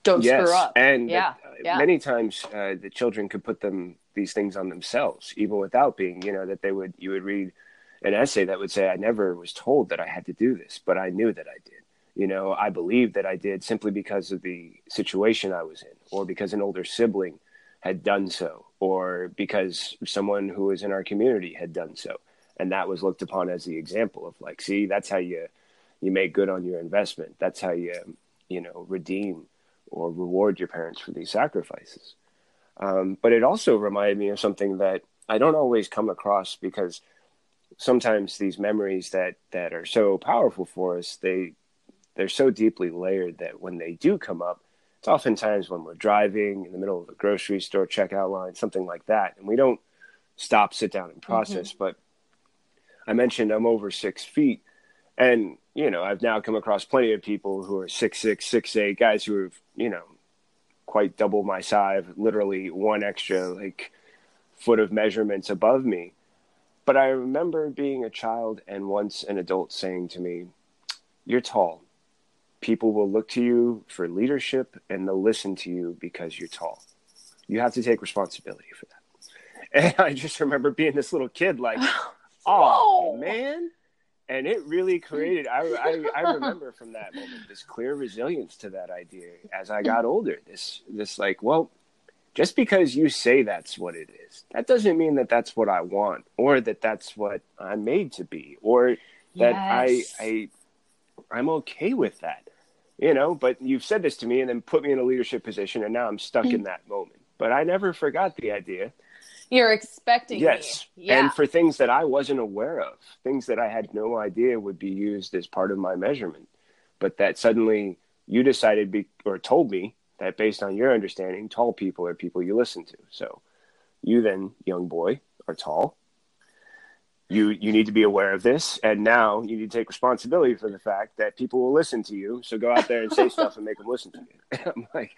don't yes, screw up. And yeah, the, uh, yeah. many times uh, the children could put them these things on themselves, even without being, you know, that they would, you would read an essay that would say, I never was told that I had to do this, but I knew that I did. You know, I believed that I did simply because of the situation I was in, or because an older sibling had done so, or because someone who was in our community had done so. And that was looked upon as the example of, like, see, that's how you, you make good on your investment. That's how you, you know, redeem or reward your parents for these sacrifices. Um, but it also reminded me of something that I don't always come across, because sometimes these memories that, that are so powerful for us, they, they're so deeply layered that when they do come up, it's oftentimes when we're driving in the middle of a grocery store checkout line, something like that. And we don't stop, sit down and process. Mm-hmm. But I mentioned I'm over six feet and, you know, I've now come across plenty of people who are six, six, six, eight guys who have, you know, quite double my size, literally one extra like foot of measurements above me. But I remember being a child and once an adult saying to me, you're tall. People will look to you for leadership and they'll listen to you because you're tall. You have to take responsibility for that. And I just remember being this little kid like, oh, whoa. Man. And it really created, I, I, I remember from that moment, this clear resilience to that idea as I got older. This, this like, well, just because you say that's what it is, that doesn't mean that that's what I want, or that that's what I'm made to be, or that yes. I, I, I'm okay with that, you know, but you've said this to me and then put me in a leadership position and now I'm stuck in that moment. But I never forgot the idea. You're expecting yes. me. Yeah. And for things that I wasn't aware of, things that I had no idea would be used as part of my measurement, but that suddenly you decided be, or told me that based on your understanding, tall people are people you listen to. So you then, young boy, are tall. You you need to be aware of this. And now you need to take responsibility for the fact that people will listen to you. So go out there and say stuff and make them listen to you. And I'm like,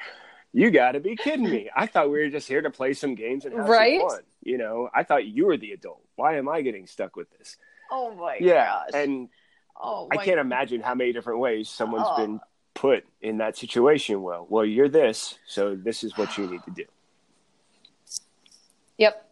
you got to be kidding me. I thought we were just here to play some games and have right? some fun. You know, I thought you were the adult. Why am I getting stuck with this? Oh, my yeah. gosh. And oh, my I can't God. imagine how many different ways someone's oh. been put in that situation. Well, well, you're this, so this is what you need to do. Yep.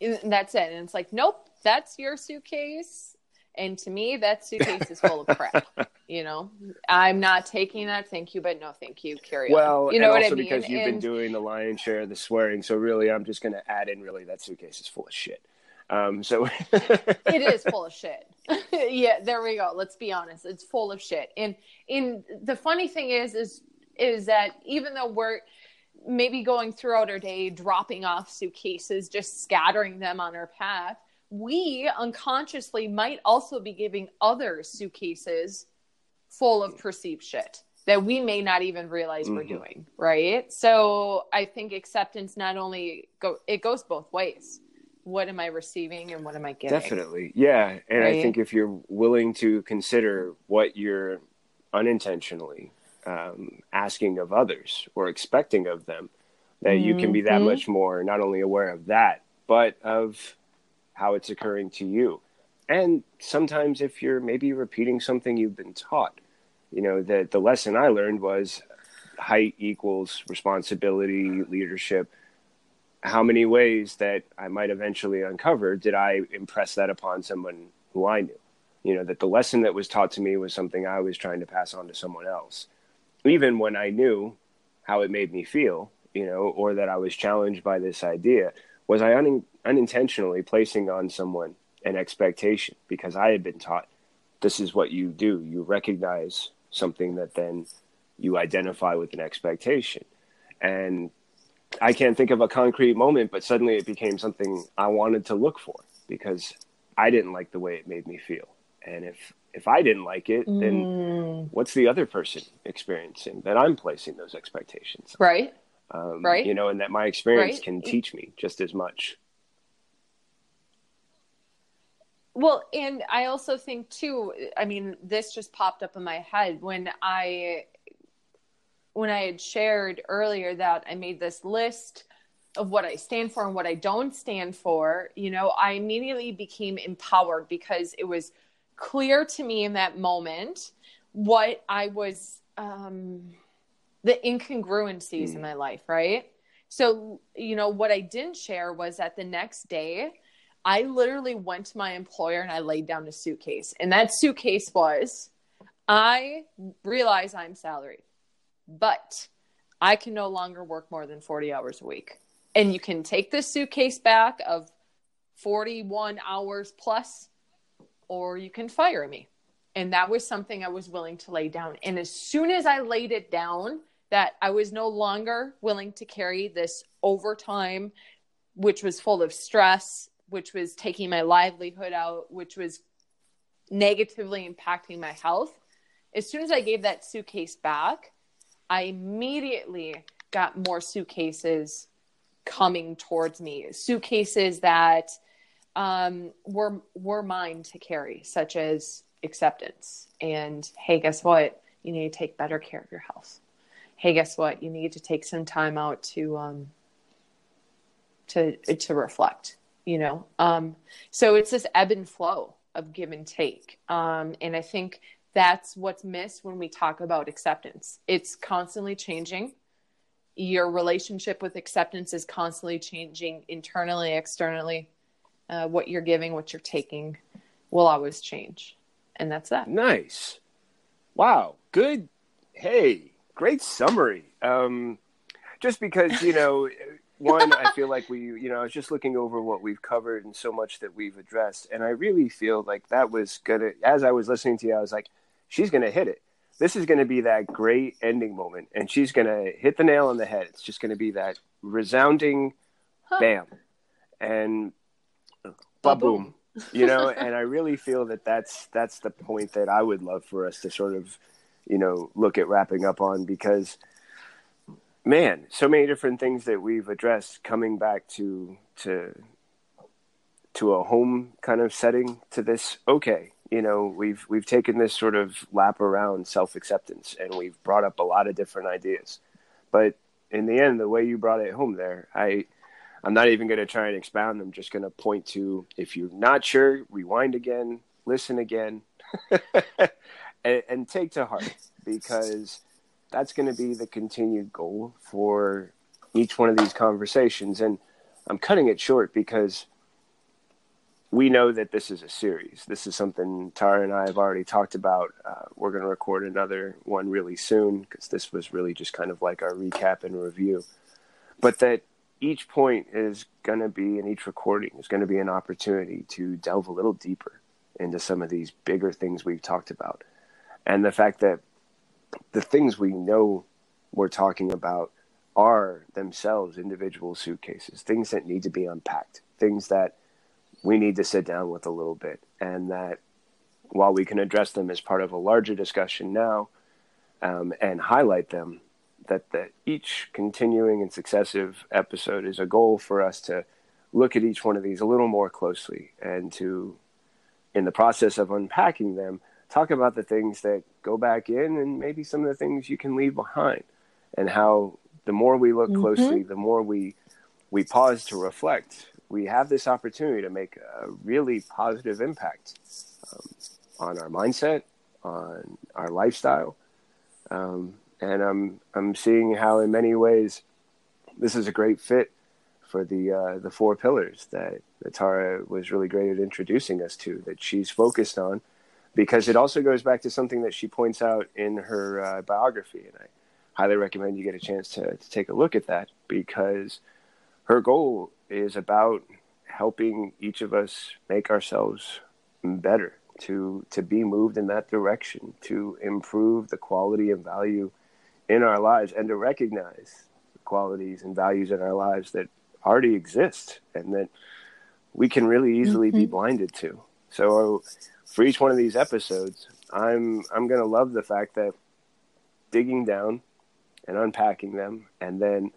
And that's it. And it's like, nope, that's your suitcase. And to me, that suitcase is full of crap. You know, I'm not taking that. Thank you, but no, thank you. Carry well, on. You know what I mean? Well, and also because you've and, been doing the lion's share of the swearing. So really, I'm just going to add in, really, that suitcase is full of shit. Um, so it is full of shit. Yeah, there we go. Let's be honest. It's full of shit. And in the funny thing is, is, is that even though we're maybe going throughout our day, dropping off suitcases, just scattering them on our path, we unconsciously might also be giving other suitcases full of perceived shit that we may not even realize mm-hmm. we're doing. Right. So I think acceptance not only go, it goes both ways. What am I receiving and what am I getting? Definitely. Yeah. And right? I think if you're willing to consider what you're unintentionally um, asking of others or expecting of them, that mm-hmm. you can be that much more not only aware of that, but of how it's occurring to you. And sometimes if you're maybe repeating something you've been taught, you know, that the lesson I learned was height equals responsibility, leadership. How many ways that I might eventually uncover did I impress that upon someone who I knew? You know, that the lesson that was taught to me was something I was trying to pass on to someone else, even when I knew how it made me feel, you know, or that I was challenged by this idea. Was I un- unintentionally placing on someone an expectation because I had been taught this is what you do? You recognize something that then you identify with an expectation. And I can't think of a concrete moment, but suddenly it became something I wanted to look for because I didn't like the way it made me feel. And if, if I didn't like it, mm. then what's the other person experiencing that I'm placing those expectations on? Right. Um, right. You know, and that my experience right. can teach me just as much. Well, and I also think too, I mean, this just popped up in my head when I, when I had shared earlier that I made this list of what I stand for and what I don't stand for, you know, I immediately became empowered because it was clear to me in that moment what I was, um, the incongruencies mm. in my life, right? So, you know, what I didn't share was that the next day, I literally went to my employer and I laid down a suitcase. And that suitcase was, I realize I'm salaried, but I can no longer work more than forty hours a week. And you can take this suitcase back of forty-one hours plus, or you can fire me. And that was something I was willing to lay down. And as soon as I laid it down, that I was no longer willing to carry this overtime, which was full of stress, which was taking my livelihood out, which was negatively impacting my health. As soon as I gave that suitcase back, I immediately got more suitcases coming towards me, suitcases that um, were were mine to carry, such as acceptance. And hey, guess what? You need to take better care of your health. Hey, guess what? You need to take some time out to um, to to reflect. You know, um, so it's this ebb and flow of give and take. Um, and I think that's what's missed when we talk about acceptance. It's constantly changing. Your relationship with acceptance is constantly changing internally, externally. Uh, what you're giving, what you're taking will always change. And that's that. Nice. Wow. Good. Hey, great summary. Um, just because, you know, one, I feel like we, you know, I was just looking over what we've covered and so much that we've addressed. And I really feel like that was going to, as I was listening to you, I was like, she's going to hit it. This is going to be that great ending moment. And she's going to hit the nail on the head. It's just going to be that resounding huh. bam and ba-boom, you know. And I really feel that that's, that's the point that I would love for us to sort of, you know, look at wrapping up on, because man, so many different things that we've addressed, coming back to to to a home kind of setting to this. Okay, you know, we've we've taken this sort of lap around self-acceptance and we've brought up a lot of different ideas. But in the end, the way you brought it home there, I, I'm not even going to try and expound. I'm just going to point to, if you're not sure, rewind again, listen again, and, and take to heart, because that's going to be the continued goal for each one of these conversations. And I'm cutting it short because we know that this is a series. This is something Tara and I have already talked about. Uh, we're going to record another one really soon, because this was really just kind of like our recap and review. But that each point is going to be, and each recording is going to be an opportunity to delve a little deeper into some of these bigger things we've talked about. And the fact that the things we know we're talking about are themselves individual suitcases, things that need to be unpacked, things that we need to sit down with a little bit. And that while we can address them as part of a larger discussion now, um, and highlight them, that the, each continuing and successive episode is a goal for us to look at each one of these a little more closely, and to, in the process of unpacking them, talk about the things that go back in and maybe some of the things you can leave behind, and how The more we look mm-hmm. closely, the more we we pause to reflect, we have this opportunity to make a really positive impact um, on our mindset, on our lifestyle. Um, and I'm I'm seeing how in many ways this is a great fit for the uh, the four pillars that, that Tara was really great at introducing us to, that she's focused on, because it also goes back to something that she points out in her uh, biography. And I highly recommend you get a chance to, to take a look at that, because her goal is about helping each of us make ourselves better, to to be moved in that direction, to improve the quality and value in our lives, and to recognize the qualities and values in our lives that already exist and that we can really easily mm-hmm. be blinded to. So for each one of these episodes, I'm I'm going to love the fact that digging down and unpacking them and then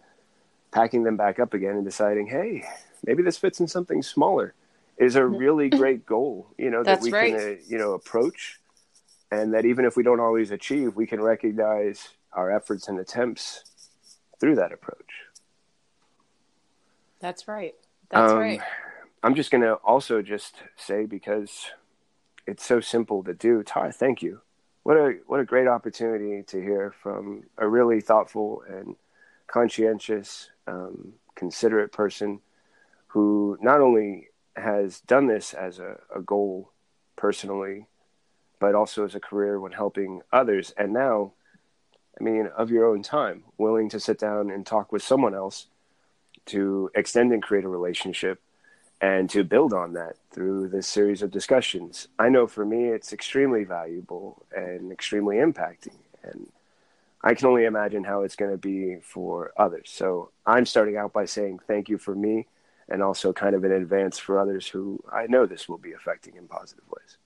packing them back up again and deciding, hey, maybe this fits in something smaller, is a really great goal, you know, that we right. can, uh, you know, approach. And that even if we don't always achieve, we can recognize our efforts and attempts through that approach. That's right. That's um, right. I'm just going to also just say, because it's so simple to do, Tara, thank you. What a, what a great opportunity to hear from a really thoughtful and conscientious, um, considerate person who not only has done this as a, a goal personally, but also as a career when helping others. And now, I mean, of your own time, willing to sit down and talk with someone else to extend and create a relationship and to build on that through this series of discussions. I know for me, it's extremely valuable and extremely impacting. And I can only imagine how it's going to be for others. So I'm starting out by saying thank you for me, and also kind of in advance for others who I know this will be affecting in positive ways.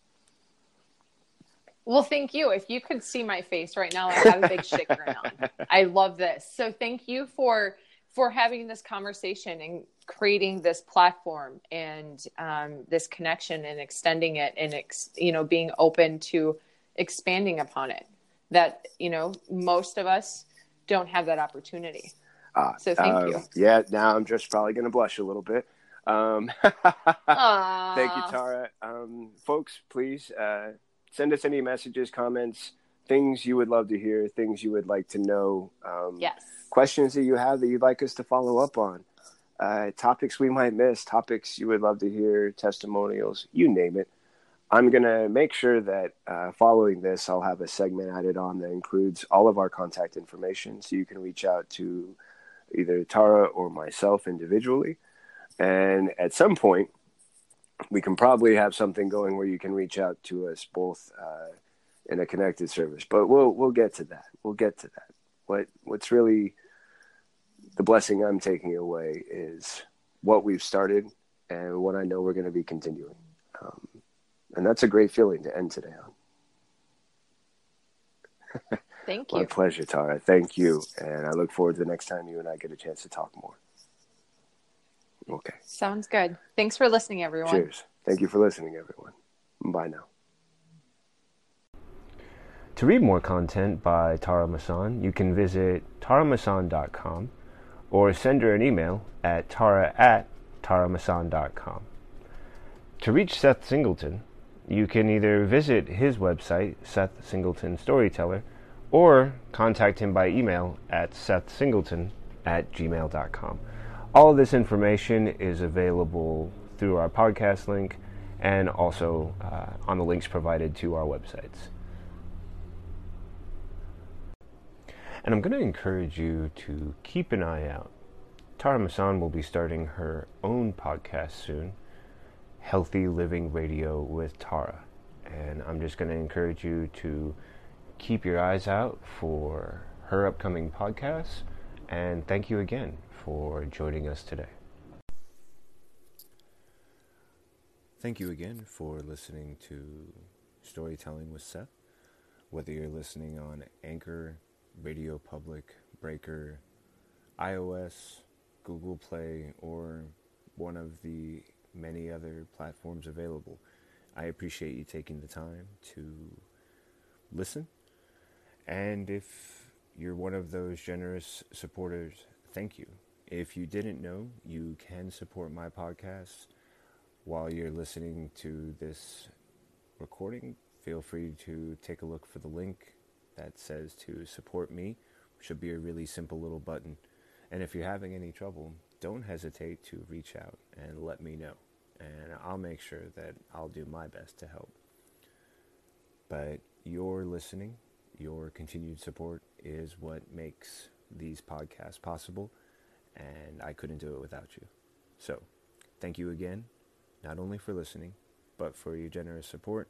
Well, thank you. If you could see my face right now, I have a big shit going on. I love this. So thank you for for having this conversation and creating this platform and um, this connection and extending it and, ex- you know, being open to expanding upon it. That, you know, most of us don't have that opportunity. Ah, so thank um, you. Yeah, now I'm just probably going to blush a little bit. Um, thank you, Tara. Um, folks, please uh, send us any messages, comments, things you would love to hear, things you would like to know. Um, yes. Questions that you have that you'd like us to follow up on. Uh, topics we might miss, topics you would love to hear, testimonials, you name it. I'm going to make sure that uh, following this, I'll have a segment added on that includes all of our contact information. So you can reach out to either Tara or myself individually. And at some point, we can probably have something going where you can reach out to us both uh, in a connected service. But we'll we'll get to that. We'll get to that. What What's really the blessing I'm taking away is what we've started and what I know we're going to be continuing. Um And that's a great feeling to end today on. Thank you. My pleasure, Tara. Thank you. And I look forward to the next time you and I get a chance to talk more. Okay. Sounds good. Thanks for listening, everyone. Cheers. Thank you for listening, everyone. Bye now. To read more content by Tara Massan, you can visit tara massan dot com or send her an email at tara at tara massan dot com. To reach Seth Singleton, you can either visit his website, Seth Singleton Storyteller, or contact him by email at seth singleton at gmail dot com. All of this information is available through our podcast link and also uh, on the links provided to our websites. And I'm going to encourage you to keep an eye out. Tara Massan will be starting her own podcast soon, Healthy Living Radio with Tara. And I'm just going to encourage you to keep your eyes out for her upcoming podcasts. And thank you again for joining us today. Thank you again for listening to Storytelling with Seth. Whether you're listening on Anchor, Radio Public, Breaker, iOS, Google Play, or one of the many other platforms available. I appreciate you taking the time to listen. And if you're one of those generous supporters, thank you. If you didn't know, you can support my podcast while you're listening to this recording. Feel free to take a look for the link that says to support me, which will be a really simple little button. And if you're having any trouble, don't hesitate to reach out and let me know. And I'll make sure that I'll do my best to help. But your listening, your continued support is what makes these podcasts possible. And I couldn't do it without you. So, thank you again, not only for listening, but for your generous support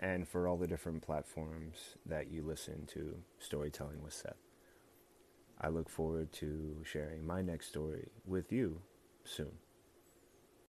and for all the different platforms that you listen to Storytelling with Seth. I look forward to sharing my next story with you soon.